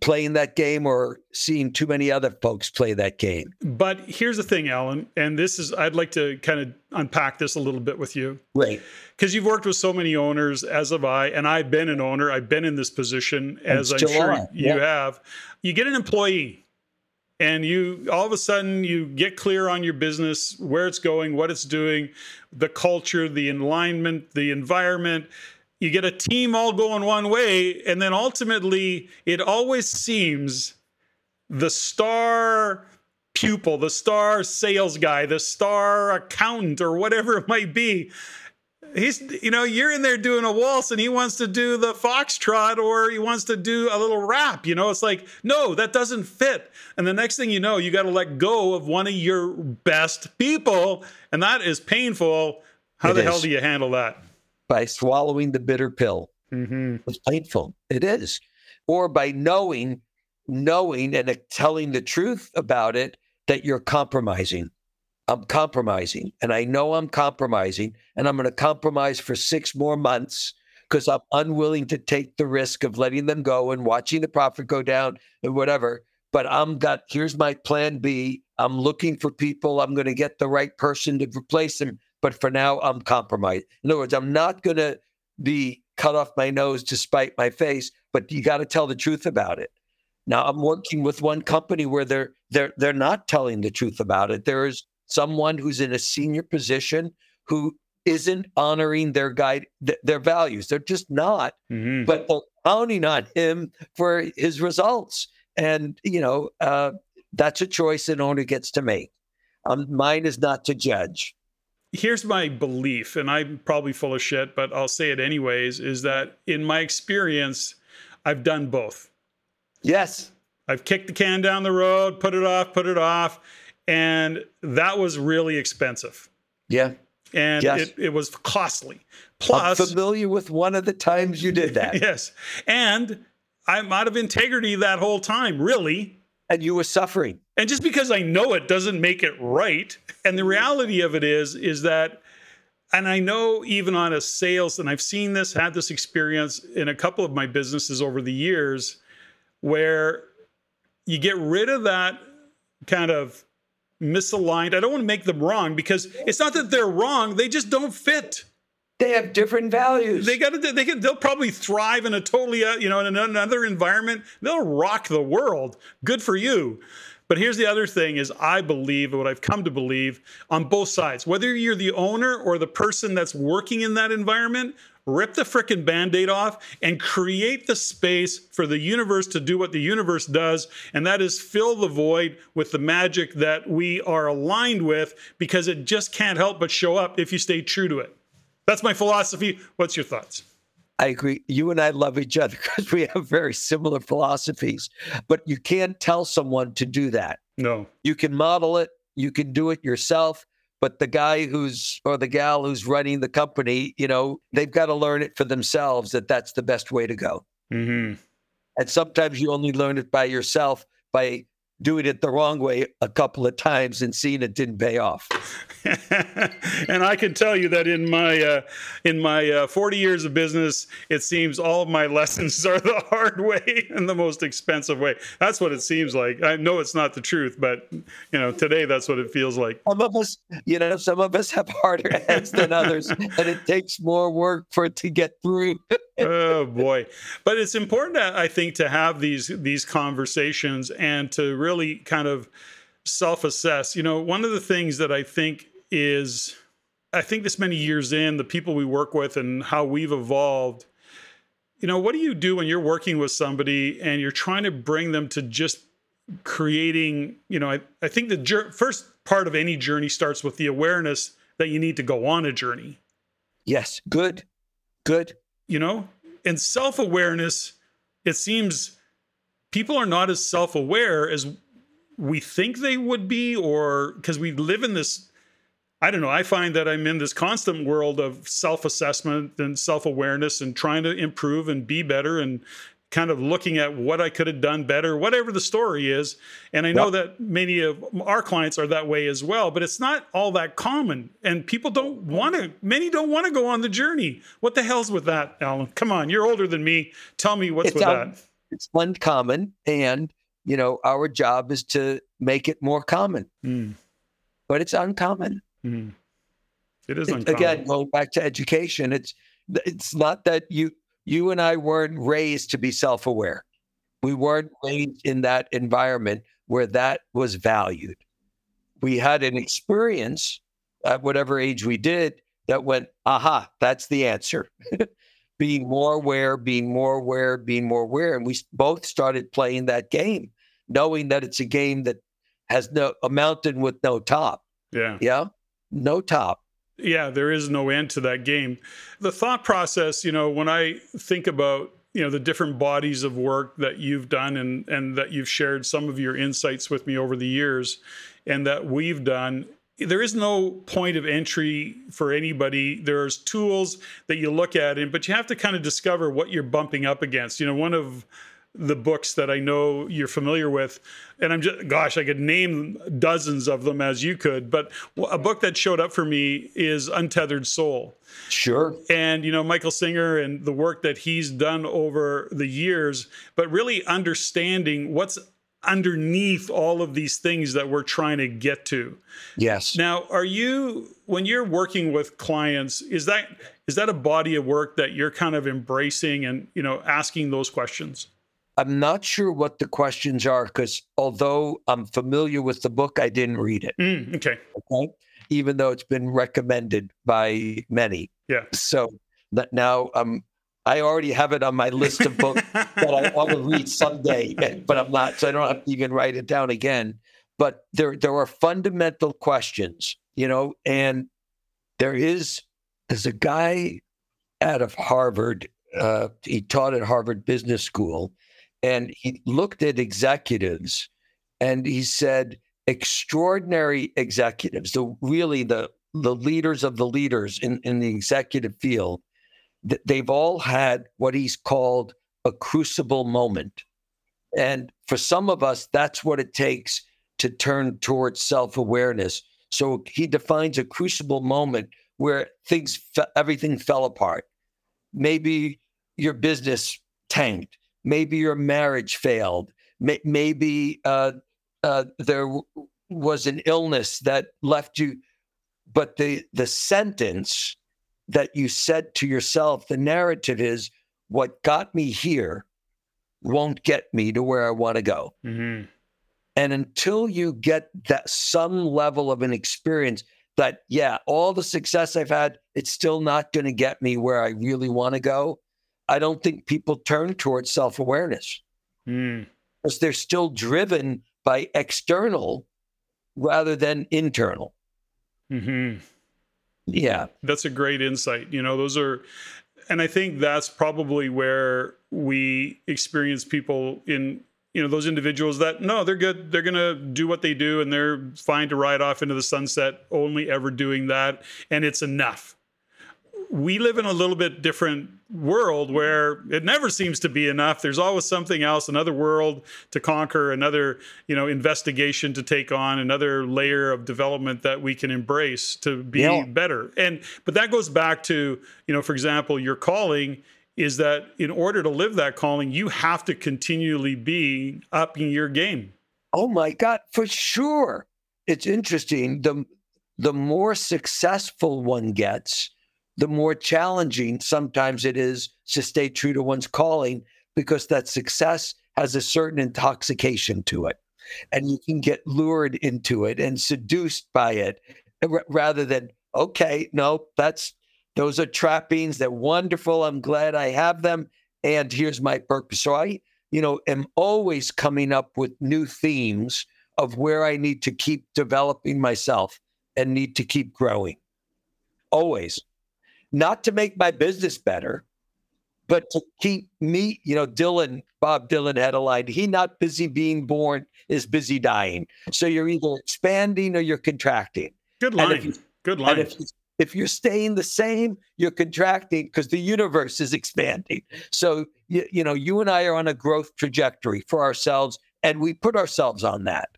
playing that game or seeing too many other folks play that game. But here's the thing, Alan, and I'd like to kind of unpack this a little bit with you. Right. Because you've worked with so many owners, as have I, and I've been an owner. I've been in this position, as I'm sure you have. You get an employee. And you, all of a sudden, you get clear on your business, where it's going, what it's doing, the culture, the alignment, the environment. You get a team all going one way. And then ultimately, it always seems the star pupil, the star sales guy, the star accountant, or whatever it might be, he's, you're in there doing a waltz and he wants to do the foxtrot or he wants to do a little rap, it's like, no, that doesn't fit. And the next thing you know, you got to let go of one of your best people. And that is painful. How the hell do you handle that? By swallowing the bitter pill. It's painful. It is. Or by knowing and telling the truth about it, that you're compromising. I'm compromising, and I know I'm compromising, and I'm going to compromise for 6 more months because I'm unwilling to take the risk of letting them go and watching the profit go down and whatever. But here's my plan B. I'm looking for people. I'm going to get the right person to replace them. But for now, I'm compromised. In other words, I'm not going to be cut off my nose to spite my face, but you got to tell the truth about it. Now, I'm working with one company where they're not telling the truth about it. There is someone who's in a senior position who isn't honoring their their values. They're just not, but they're counting on him for his results. And, that's a choice an owner gets to make. Mine is not to judge. here's my belief, and I'm probably full of shit, but I'll say it anyways, is that in my experience, I've done both. Yes. I've kicked the can down the road, put it off. And that was really expensive. Yeah. And yes. It was costly. Plus, I'm familiar with one of the times you did that. Yes. And I'm out of integrity that whole time, really. And you were suffering. And just because I know it doesn't make it right. And the reality of it is that, and I know even on a sales, and I've seen this, had this experience in a couple of my businesses over the years, where you get rid of that kind of misaligned. I don't want to make them wrong, because it's not that they're wrong. They just don't fit. They have different values. They'll probably thrive in a totally, in another environment. They'll rock the world. Good for you. But here's the other thing is I believe what I've come to believe on both sides, whether you're the owner or the person that's working in that environment, rip the frickin' Band-Aid off and create the space for the universe to do what the universe does. And that is fill the void with the magic that we are aligned with, because it just can't help but show up if you stay true to it. That's my philosophy. What's your thoughts? I agree. You and I love each other because we have very similar philosophies, but you can't tell someone to do that. No. You can model it. You can do it yourself. But the guy or the gal who's running the company, they've got to learn it for themselves that that's the best way to go. Mm-hmm. And sometimes you only learn it by yourself by doing it the wrong way a couple of times and seeing it didn't pay off. And I can tell you that in my 40 years of business, it seems all of my lessons are the hard way and the most expensive way. That's what it seems like. I know it's not the truth, but today that's what it feels like. Some of us have harder heads than others, and it takes more work for it to get through. Oh boy. But it's important, I think, to have these conversations and to really kind of self-assess. One of the things that I think this many years in, the people we work with and how we've evolved, what do you do when you're working with somebody and you're trying to bring them to just creating, I think the first part of any journey starts with the awareness that you need to go on a journey. Yes. Good. And self-awareness, it seems people are not as self-aware as we think they would be, or because we live in this, I don't know, I find that I'm in this constant world of self-assessment and self-awareness and trying to improve and be better and kind of looking at what I could have done better, whatever the story is. And I know that many of our clients are that way as well, but it's not all that common. And people many don't want to go on the journey. What the hell's with that, Alan? Come on, you're older than me. Tell me what's with that. It's uncommon, and our job is to make it more common, but it's uncommon. Mm. It is uncommon. Again, going back to education, it's not that you and I weren't raised to be self-aware. We weren't raised in that environment where that was valued. We had an experience at whatever age we did that went, aha, that's the answer. Being more aware. And we both started playing that game, knowing that it's a game that has a mountain with no top. Yeah. Yeah. No top. Yeah. There is no end to that game. The thought process, when I think about, the different bodies of work that you've done and that you've shared some of your insights with me over the years and that we've done, there is no point of entry for anybody. There's tools that you look at, but you have to kind of discover what you're bumping up against. One of the books that I know you're familiar with, and I'm just, gosh, I could name dozens of them as you could, but a book that showed up for me is Untethered Soul. Sure. And, Michael Singer and the work that he's done over the years, but really understanding what's underneath all of these things that we're trying to get to. Yes. Now, when you're working with clients, is that a body of work that you're kind of embracing and, asking those questions? I'm not sure what the questions are, because although I'm familiar with the book, I didn't read it. Okay. Even though it's been recommended by many. Yeah. So that now I already have it on my list of books that I want to read someday, but I'm not, so I don't have to even write it down again. But there are fundamental questions, and There's a guy out of Harvard. He taught at Harvard Business School, and he looked at executives and he said, extraordinary executives, the leaders of the leaders in the executive field, they've all had what he's called a crucible moment. And for some of us, that's what it takes to turn towards self-awareness. So he defines a crucible moment where everything fell apart. Maybe your business tanked. Maybe your marriage failed. Maybe there was an illness that left you. But the sentence that you said to yourself, the narrative is, what got me here won't get me to where I want to go. Mm-hmm. And until you get that some level of an experience that, yeah, all the success I've had, it's still not going to get me where I really want to go, I don't think people turn towards self-awareness. Mm. Because they're still driven by external rather than internal. Mm-hmm. Yeah. That's a great insight. You know, those are, and I think that's probably where we experience people in, you know, those individuals that, no, they're good. They're going to do what they do and they're fine to ride off into the sunset, only ever doing that. And it's enough. We live in a little bit different world where it never seems to be enough. There's always something else, another world to conquer, another, you know, investigation to take on, another layer of development that we can embrace to be better. And, but that goes back to, you know, for example, your calling is that in order to live that calling, you have to continually be upping your game. Oh my God, for sure. It's interesting. The more successful one gets, the more challenging sometimes it is to stay true to one's calling, because that success has a certain intoxication to it. And you can get lured into it and seduced by it rather than, okay, no, those are trappings. They're wonderful. I'm glad I have them. And here's my purpose. So I, you know, am always coming up with new themes of where I need to keep developing myself and need to keep growing. Always. Not to make my business better, but to keep me, you know, Bob Dylan had a line, he not busy being born is busy dying. So you're either expanding or you're contracting. Good line. Good line. And if you're staying the same, you're contracting because the universe is expanding. So, you know, you and I are on a growth trajectory for ourselves, and we put ourselves on that.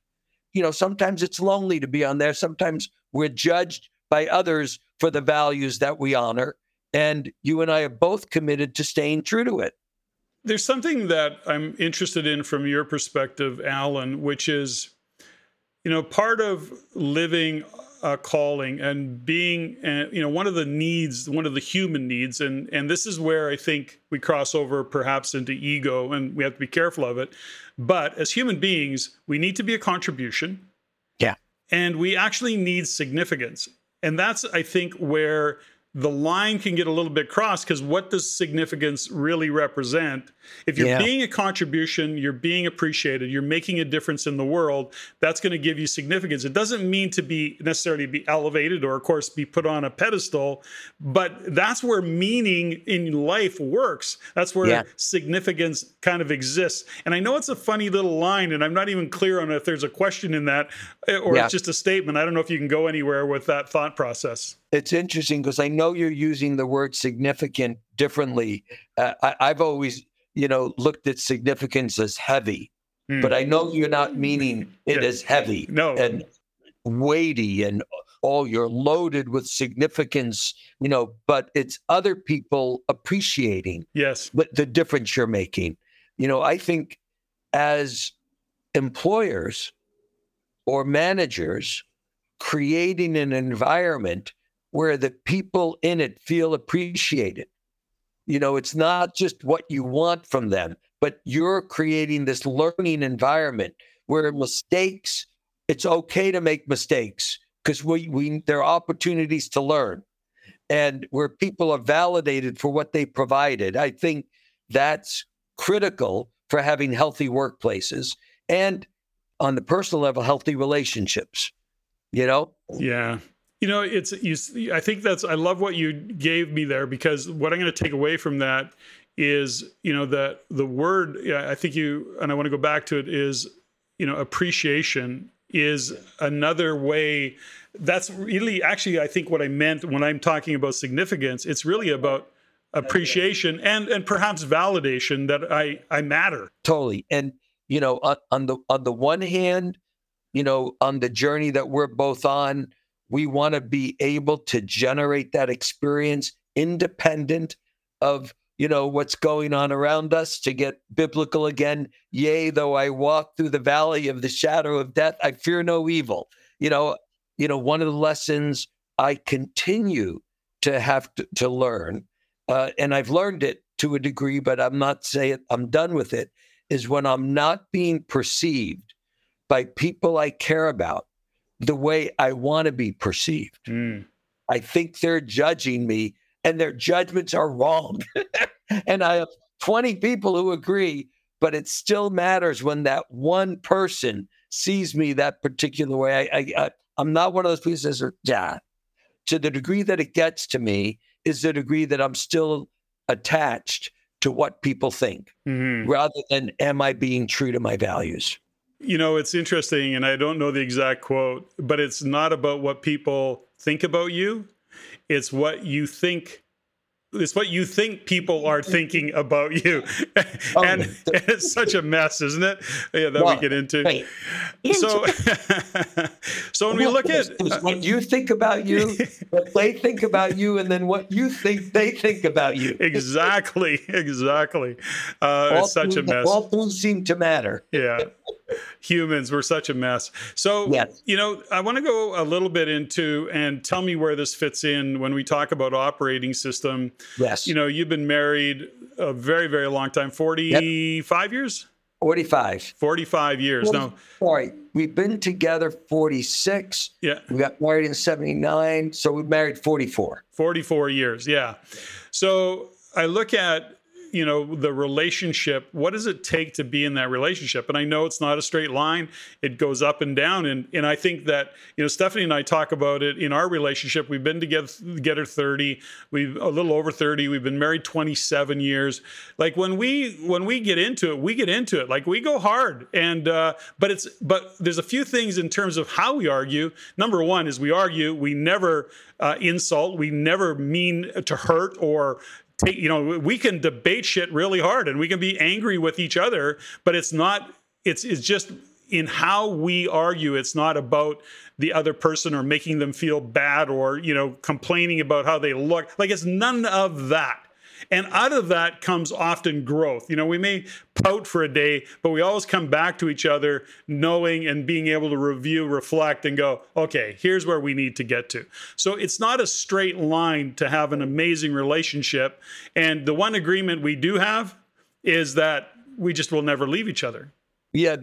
You know, sometimes it's lonely to be on there. Sometimes we're judged by others for the values that we honor. And you and I are both committed to staying true to it. There's something that I'm interested in from your perspective, Alan, which is, you know, part of living a calling and being, you know, one of the human needs. And this is where I think we cross over perhaps into ego, and we have to be careful of it. But as human beings, we need to be a contribution. Yeah. And we actually need significance. And that's, I think, where the line can get a little bit crossed, because what does significance really represent? If you're being a contribution, you're being appreciated, you're making a difference in the world, that's going to give you significance. It doesn't mean to be necessarily be elevated or, of course, be put on a pedestal, but that's where meaning in life works. That's where significance kind of exists. And I know it's a funny little line, and I'm not even clear on if there's a question in that or it's just a statement. I don't know if you can go anywhere with that thought process. It's interesting because I know you're using the word significant differently. I've always, you know, looked at significance as heavy, but I know you're not meaning it as heavy and weighty and all you're loaded with significance, you know, but it's other people appreciating the difference you're making. You know, I think as employers or managers, creating an environment where the people in it feel appreciated. You know, it's not just what you want from them, but you're creating this learning environment where mistakes, it's okay to make mistakes because there are opportunities to learn, and where people are validated for what they provided. I think that's critical for having healthy workplaces and, on the personal level, healthy relationships, you know? Yeah. You know, I think I love what you gave me there, because what I'm going to take away from that is, you know, that the word, I think and I want to go back to it, is, you know, appreciation is another way. That's really actually, I think, what I meant when I'm talking about significance. It's really about appreciation and perhaps validation that I matter. Totally. And, you know, on the one hand, you know, on the journey that we're both on, we want to be able to generate that experience independent of, you know, what's going on around us, to get biblical again. Yea, though I walk through the valley of the shadow of death, I fear no evil. You know, one of the lessons I continue to have to learn, and I've learned it to a degree, but I'm not saying I'm done with it, is when I'm not being perceived by people I care about the way I want to be perceived. Mm. I think they're judging me, and their judgments are wrong. And I have 20 people who agree, but it still matters when that one person sees me that particular way. I'm not one of those people that says, yeah. To the degree that it gets to me is the degree that I'm still attached to what people think, rather than am I being true to my values? You know, it's interesting, and I don't know the exact quote, but it's not about what people think about you. It's what you think. It's what you think people are thinking about you. And it's such a mess, isn't it? Yeah, that we get into. Right. So when we look at what you think about you, what they think about you, and then what you think they think about you. Exactly. It's such a mess. All things seem to matter. Yeah. Humans, we're such a mess. So, yes. You know, I want to go a little bit into, and tell me where this fits in when we talk about operating system. Yes. You know, you've been married a very, very long time, 45 years? 45 years. No. All right. We've been together 46. Yeah. We got married in 79. So we married 44. 44 years. Yeah. So I look at, you know, the relationship, what does it take to be in that relationship? And I know it's not a straight line. It goes up and down. And I think that, you know, Stephanie and I talk about it in our relationship. We've been together 30, we've a little over 30. We've been married 27 years. Like when we get into it, we get into it. Like we go hard. And, but there's a few things in terms of how we argue. Number one is we argue, we never insult, we never mean to hurt or, you know, we can debate shit really hard and we can be angry with each other, but it's just in how we argue. It's not about the other person or making them feel bad or, you know, complaining about how they look. Like it's none of that. And out of that comes often growth. You know, we may pout for a day, but we always come back to each other knowing and being able to review, reflect, and go, okay, here's where we need to get to. So it's not a straight line to have an amazing relationship. And the one agreement we do have is that we just will never leave each other. Yeah,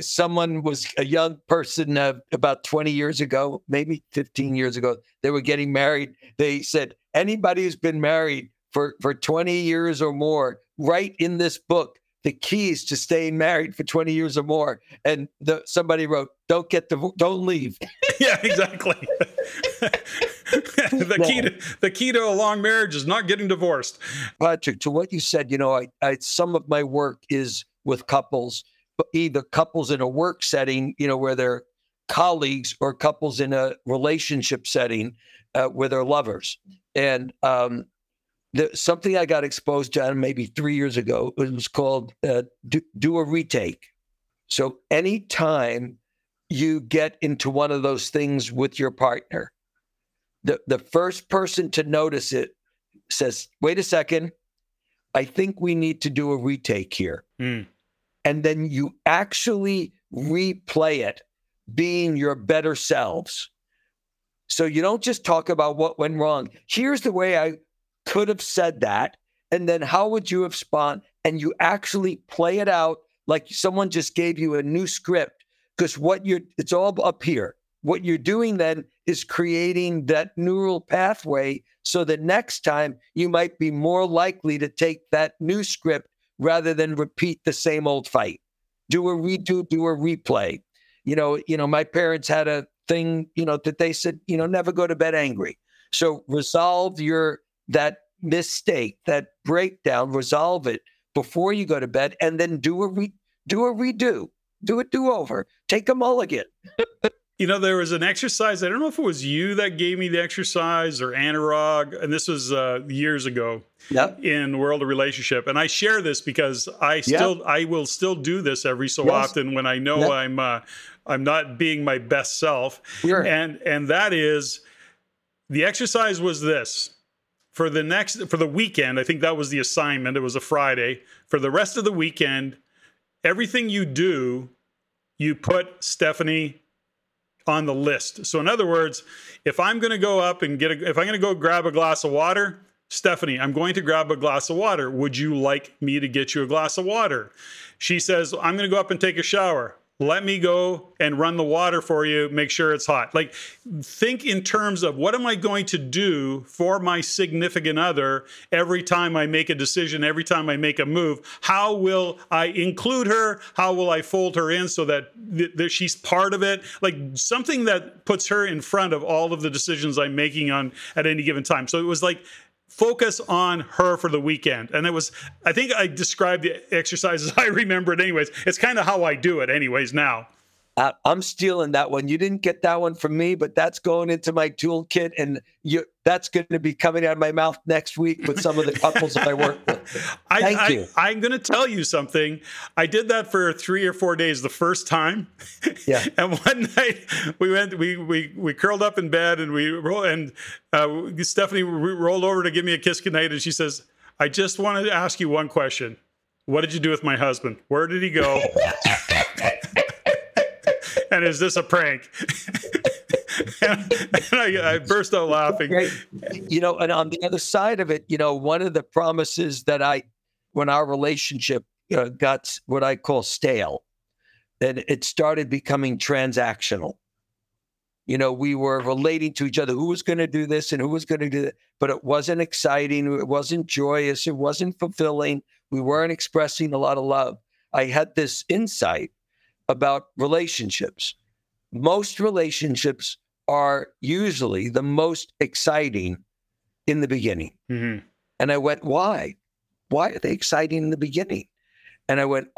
someone was a young person about 20 years ago, maybe 15 years ago, they were getting married. They said, anybody who's been married for 20 years or more, write in this book the keys to staying married for 20 years or more. And somebody wrote, don't leave. Yeah, exactly. The key to a long marriage is not getting divorced. Patrick, to what you said, you know, I some of my work is with couples, but either couples in a work setting, you know, where they're colleagues, or couples in a relationship setting where they're lovers. And, something I got exposed to maybe 3 years ago, it was called do a retake. So anytime you get into one of those things with your partner, the first person to notice it says, wait a second, I think we need to do a retake here. Mm. And then you actually replay it, being your better selves. So you don't just talk about what went wrong. Here's the way I could have said that, and then how would you have spawned? And you actually play it out like someone just gave you a new script, because it's all up here. What you're doing then is creating that neural pathway so that next time you might be more likely to take that new script rather than repeat the same old fight. Do a redo, do a replay. You know, my parents had a thing, you know, that they said, you know, never go to bed angry. So resolve that mistake, that breakdown, resolve it before you go to bed, and then do a redo, do a do-over, take a mulligan. You know, there was an exercise. I don't know if it was you that gave me the exercise or Anurag, and this was years ago in World of Relationship. And I share this because I will still do this every so often when I know I'm not being my best self. Sure. And that is, the exercise was this. For the weekend, I think that was the assignment. It was a Friday. For the rest of the weekend, everything you do, you put Stephanie on the list. So in other words, if I'm going to go up and if I'm going to go grab a glass of water, Stephanie, I'm going to grab a glass of water. Would you like me to get you a glass of water? She says, I'm going to go up and take a shower. Let me go and run the water for you. Make sure it's hot. Like, think in terms of what am I going to do for my significant other every time I make a decision, every time I make a move? How will I include her? How will I fold her in so that she's part of it? Like, something that puts her in front of all of the decisions I'm making at any given time. So it was like, focus on her for the weekend. And it was, I think I described the exercises. I remember it anyways. It's kind of how I do it anyways now. I'm stealing that one. You didn't get that one from me, but that's going into my toolkit, and that's going to be coming out of my mouth next week with some of the couples that I work with. Thank you. I'm going to tell you something. I did that for 3 or 4 days the first time. Yeah. And one night we curled up in bed and Stephanie rolled over to give me a kiss goodnight, and she says, I just wanted to ask you one question. What did you do with my husband? Where did he go? And is this a prank? and I burst out laughing. You know, and on the other side of it, you know, one of the promises that when our relationship got what I call stale, and it started becoming transactional. You know, we were relating to each other, who was going to do this and who was going to do that, but it wasn't exciting. It wasn't joyous. It wasn't fulfilling. We weren't expressing a lot of love. I had this insight about relationships. Most relationships are usually the most exciting in the beginning. Mm-hmm. And I went, why? Why are they exciting in the beginning? And I went,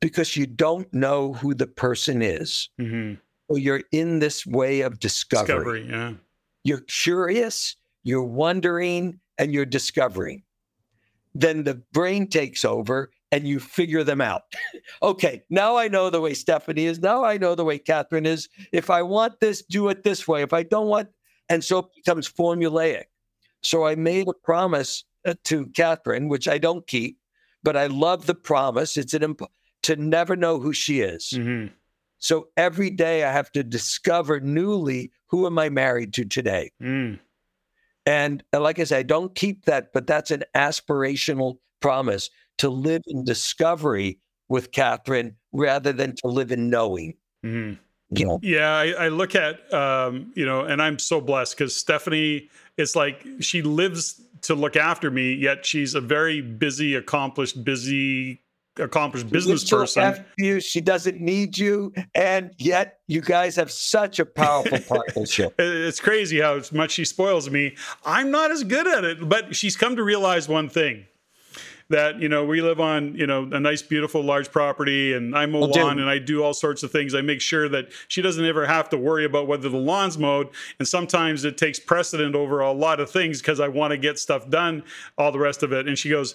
because you don't know who the person is. Mm-hmm. Or you're in this way of discovery. You're curious, you're wondering, and you're discovering. Then the brain takes over and you figure them out. Okay, now I know the way Stephanie is. Now I know the way Catherine is. If I want this, do it this way. If I don't want, and so it becomes formulaic. So I made a promise to Catherine, which I don't keep, but I love the promise. It's to never know who she is. Mm-hmm. So every day I have to discover newly, who am I married to today? Mm. And like I said, I don't keep that, but that's an aspirational promise, to live in discovery with Catherine rather than to live in knowing. Mm-hmm. You know? Yeah, I look at, you know, and I'm so blessed because Stephanie, it's like she lives to look after me, yet she's a very busy, accomplished business person. She doesn't need you, and yet you guys have such a powerful partnership. It's crazy how much she spoils me. I'm not as good at it, but she's come to realize one thing, that, you know, we live on, you know, a nice, beautiful, large property, and I mow lawn, and I do all sorts of things. I make sure that she doesn't ever have to worry about whether the lawn's mowed, and sometimes it takes precedent over a lot of things because I want to get stuff done, all the rest of it. And she goes,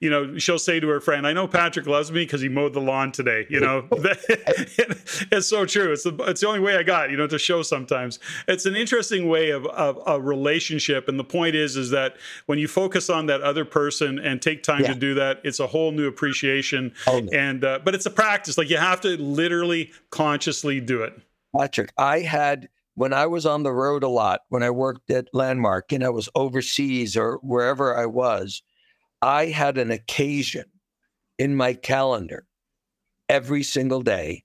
you know, she'll say to her friend, I know Patrick loves me because he mowed the lawn today, you know. It's so true. It's the only way I got, you know, to show sometimes. It's an interesting way of a relationship, and the point is that when you focus on that other person and take time to do that, it's a whole new appreciation. But it's a practice. Like, you have to literally consciously do it. Patrick, I had, when I was on the road a lot, when I worked at Landmark and I was overseas or wherever I was, I had an occasion in my calendar every single day,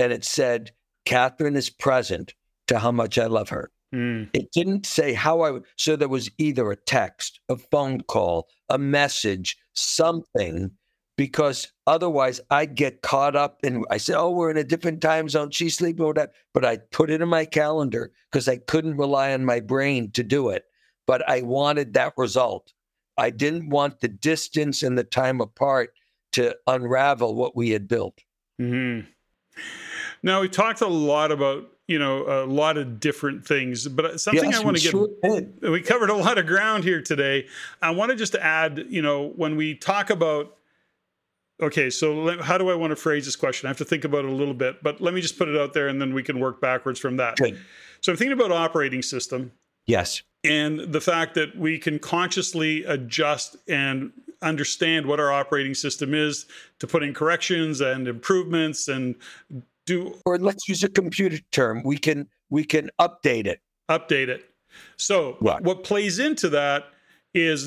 and it said, Catherine is present to how much I love her. Mm. It didn't say how I would. So there was either a text, a phone call, a message, something because otherwise I'd get caught up and I said, oh, we're in a different time zone. She's sleeping or that. But I put it in my calendar because I couldn't rely on my brain to do it. But I wanted that result. I didn't want the distance and the time apart to unravel what we had built. Mm-hmm. Now, we talked a lot about, you know, a lot of different things, but something yes, I want to get, we covered a lot of ground here today. I want to just add, you know, when we talk about, okay, so how do I want to phrase this question? I have to think about it a little bit, but let me just put it out there and then we can work backwards from that. Good. So I'm thinking about operating system. Yes. And the fact that we can consciously adjust and understand what our operating system is to put in corrections and improvements and do. Or let's use a computer term. We can update it. Update it. So what plays into that is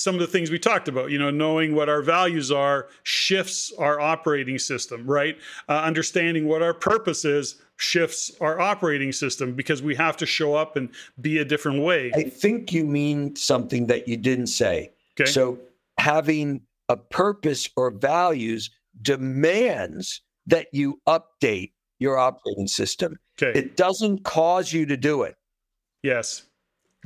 some of the things we talked about, you know, knowing what our values are shifts our operating system, right? Understanding what our purpose is shifts our operating system because we have to show up and be a different way. I think you mean something that you didn't say. Okay. So having a purpose or values demands that you update your operating system. Okay. It doesn't cause you to do it. Yes.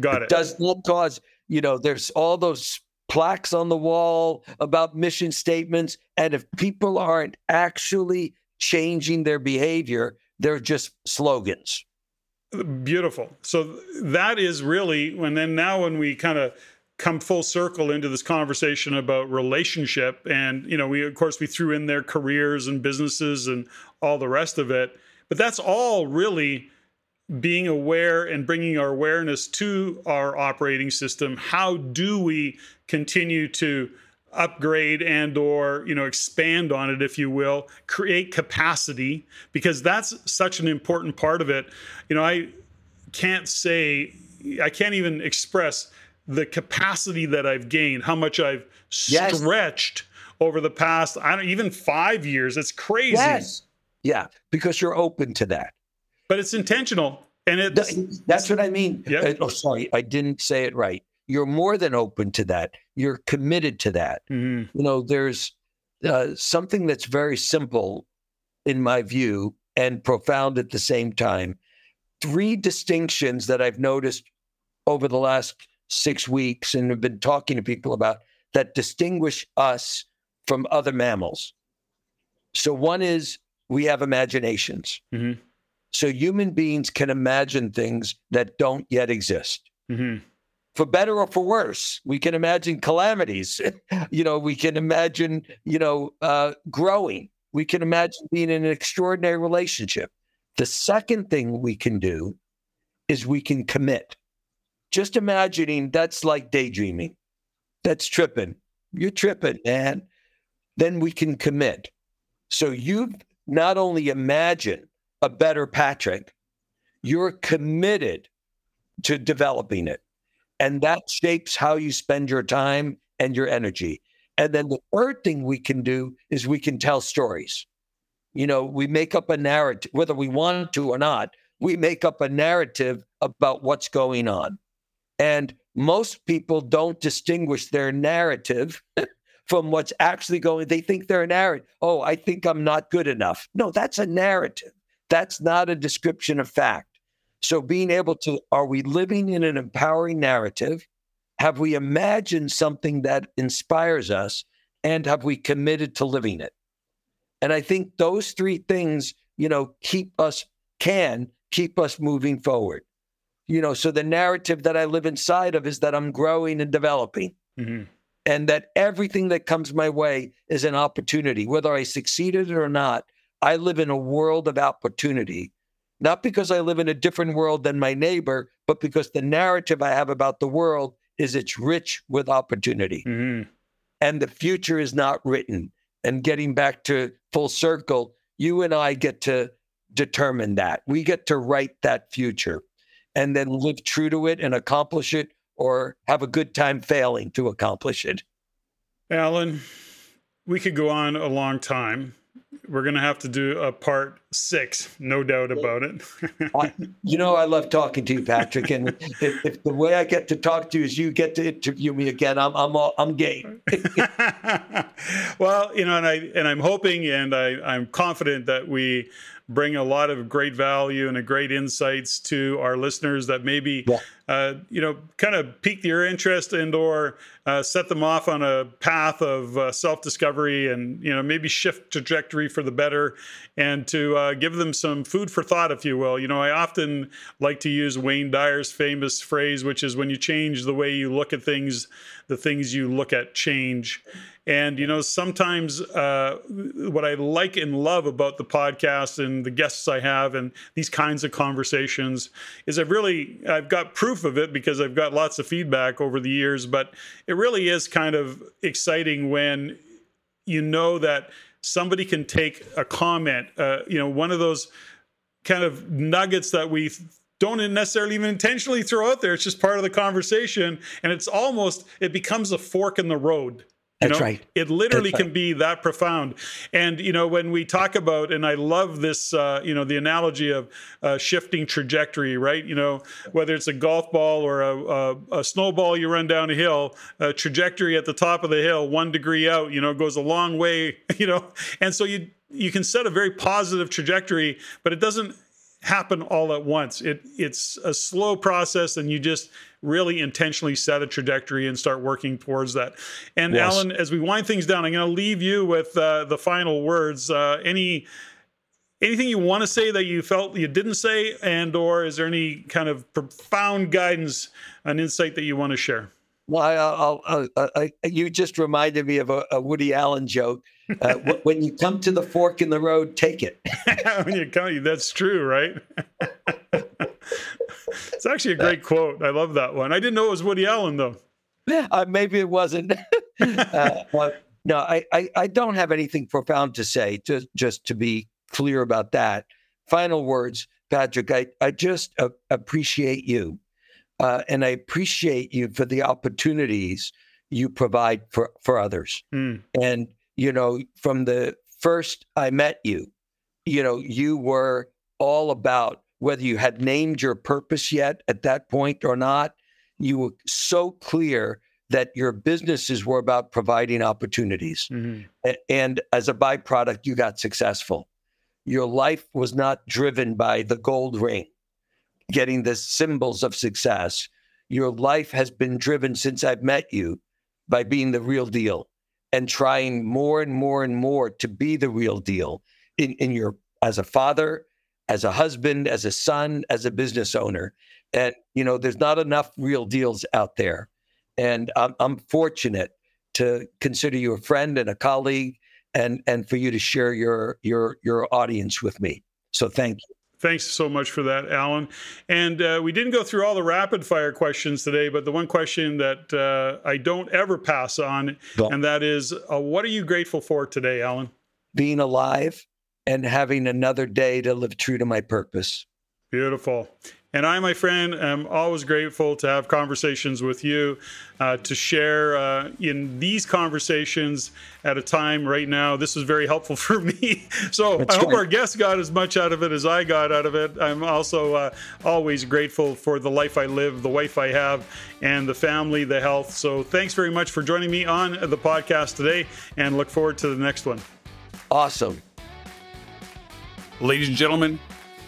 Got it. It does not cause... You know, there's all those plaques on the wall about mission statements. And if people aren't actually changing their behavior, they're just slogans. Beautiful. So that is really, and then now when we kind of come full circle into this conversation about relationship and, you know, we, of course, we threw in their careers and businesses and all the rest of it, but that's all really being aware and bringing our awareness to our operating system. How do we continue to upgrade and or, you know, expand on it, if you will, create capacity, because that's such an important part of it. You know, I can't even express the capacity that I've gained, how much I've stretched over the past, even 5 years. It's crazy. Yes. Yeah, because you're open to that. But it's intentional. And that's what I mean. Yep. Oh, sorry, I didn't say it right. You're more than open to that. You're committed to that. Mm-hmm. You know, there's something that's very simple in my view and profound at the same time. 3 distinctions that I've noticed over the last 6 weeks and have been talking to people about that distinguish us from other mammals. So one is we have imaginations. Mm-hmm. So human beings can imagine things that don't yet exist. Mm-hmm. For better or for worse, we can imagine calamities. You know, we can imagine, you know, growing. We can imagine being in an extraordinary relationship. The second thing we can do is we can commit. Just imagining, that's like daydreaming. That's tripping. You're tripping, man. Then we can commit. So you've not only imagined a better Patrick, you're committed to developing it. And that shapes how you spend your time and your energy. And then the third thing we can do is we can tell stories. You know, we make up a narrative, whether we want to or not, we make up a narrative about what's going on. And most people don't distinguish their narrative from what's actually going on. They think they're a narrative. Oh, I think I'm not good enough. No, that's a narrative. That's not a description of fact. So being able to, are we living in an empowering narrative? Have we imagined something that inspires us? And have we committed to living it? And I think those 3 things, you know, can keep us moving forward. You know, so the narrative that I live inside of is that I'm growing and developing. Mm-hmm. And that everything that comes my way is an opportunity, whether I succeeded or not. I live in a world of opportunity, not because I live in a different world than my neighbor, but because the narrative I have about the world is it's rich with opportunity. Mm-hmm. And the future is not written. And getting back to full circle, you and I get to determine that. We get to write that future and then live true to it and accomplish it or have a good time failing to accomplish it. Alan, we could go on a long time. We're going to have to do a part 6, no doubt about it. I love talking to you, Patrick. And if the way I get to talk to you is you get to interview me again, I'm game. Well, I'm hoping and I'm confident that we bring a lot of great value and a great insights to our listeners that maybe, kind of pique their interest and or set them off on a path of self-discovery and, maybe shift trajectory for the better and to give them some food for thought, if you will. I often like to use Wayne Dyer's famous phrase, which is when you change the way you look at things, the things you look at change. And, sometimes what I like and love about the podcast and the guests I have and these kinds of conversations is I've got proof of it because I've got lots of feedback over the years, but it really is kind of exciting when that somebody can take a comment, one of those kind of nuggets that we don't necessarily even intentionally throw out there. It's just part of the conversation. And it becomes a fork in the road. That's right. It literally can be that profound. And, when we talk about, and I love this, the analogy of shifting trajectory, right? Whether it's a golf ball or a snowball, you run down a hill, a trajectory at the top of the hill, 1 degree out, goes a long way, And so you can set a very positive trajectory, but it doesn't happen all at once. It's a slow process, and you just really intentionally set a trajectory and start working towards that. And yes. Alan, as we wind things down, I'm going to leave you with the final words. Anything you want to say that you felt you didn't say, and or is there any kind of profound guidance, an insight that you want to share? Well, you just reminded me of a Woody Allen joke. When you come to the fork in the road, take it. When you come, that's true, right? It's actually a great quote. I love that one. I didn't know it was Woody Allen, though. Maybe it wasn't. I don't have anything profound to say, just to be clear about that. Final words, Patrick, I just appreciate you. And I appreciate you for the opportunities you provide for others. Mm. And, from the first I met you, you were all about whether you had named your purpose yet at that point or not. You were so clear that your businesses were about providing opportunities. Mm-hmm. And as a byproduct, you got successful. Your life was not driven by the gold ring, getting the symbols of success. Your life has been driven since I've met you by being the real deal and trying more and more and more to be the real deal as a father, as a husband, as a son, as a business owner. And, there's not enough real deals out there. And I'm fortunate to consider you a friend and a colleague and for you to share your audience with me. So thank you. Thanks so much for that, Alan. And we didn't go through all the rapid fire questions today, but the one question that I don't ever pass on, and that is, what are you grateful for today, Alan? Being alive and having another day to live true to my purpose. Beautiful. And I, my friend, am always grateful to have conversations with you, to share in these conversations at a time right now. This is very helpful for me. So I hope our guests got as much out of it as I got out of it. I'm also always grateful for the life I live, the wife I have, and the family, the health. So thanks very much for joining me on the podcast today, and look forward to the next one. Awesome. Ladies and gentlemen,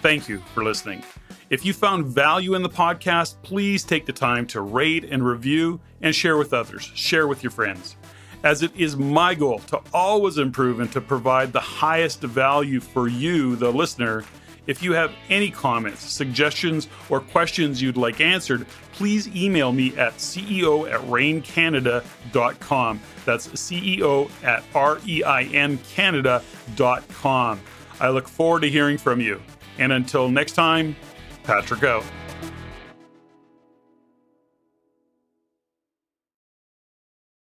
thank you for listening. If you found value in the podcast, please take the time to rate and review and share with others. Share with your friends, as it is my goal to always improve and to provide the highest value for you, the listener. If you have any comments, suggestions, or questions you'd like answered, please email me at ceo@raincanada.com. That's ceo@reincanada.com. I look forward to hearing from you. And until next time, Patrick out.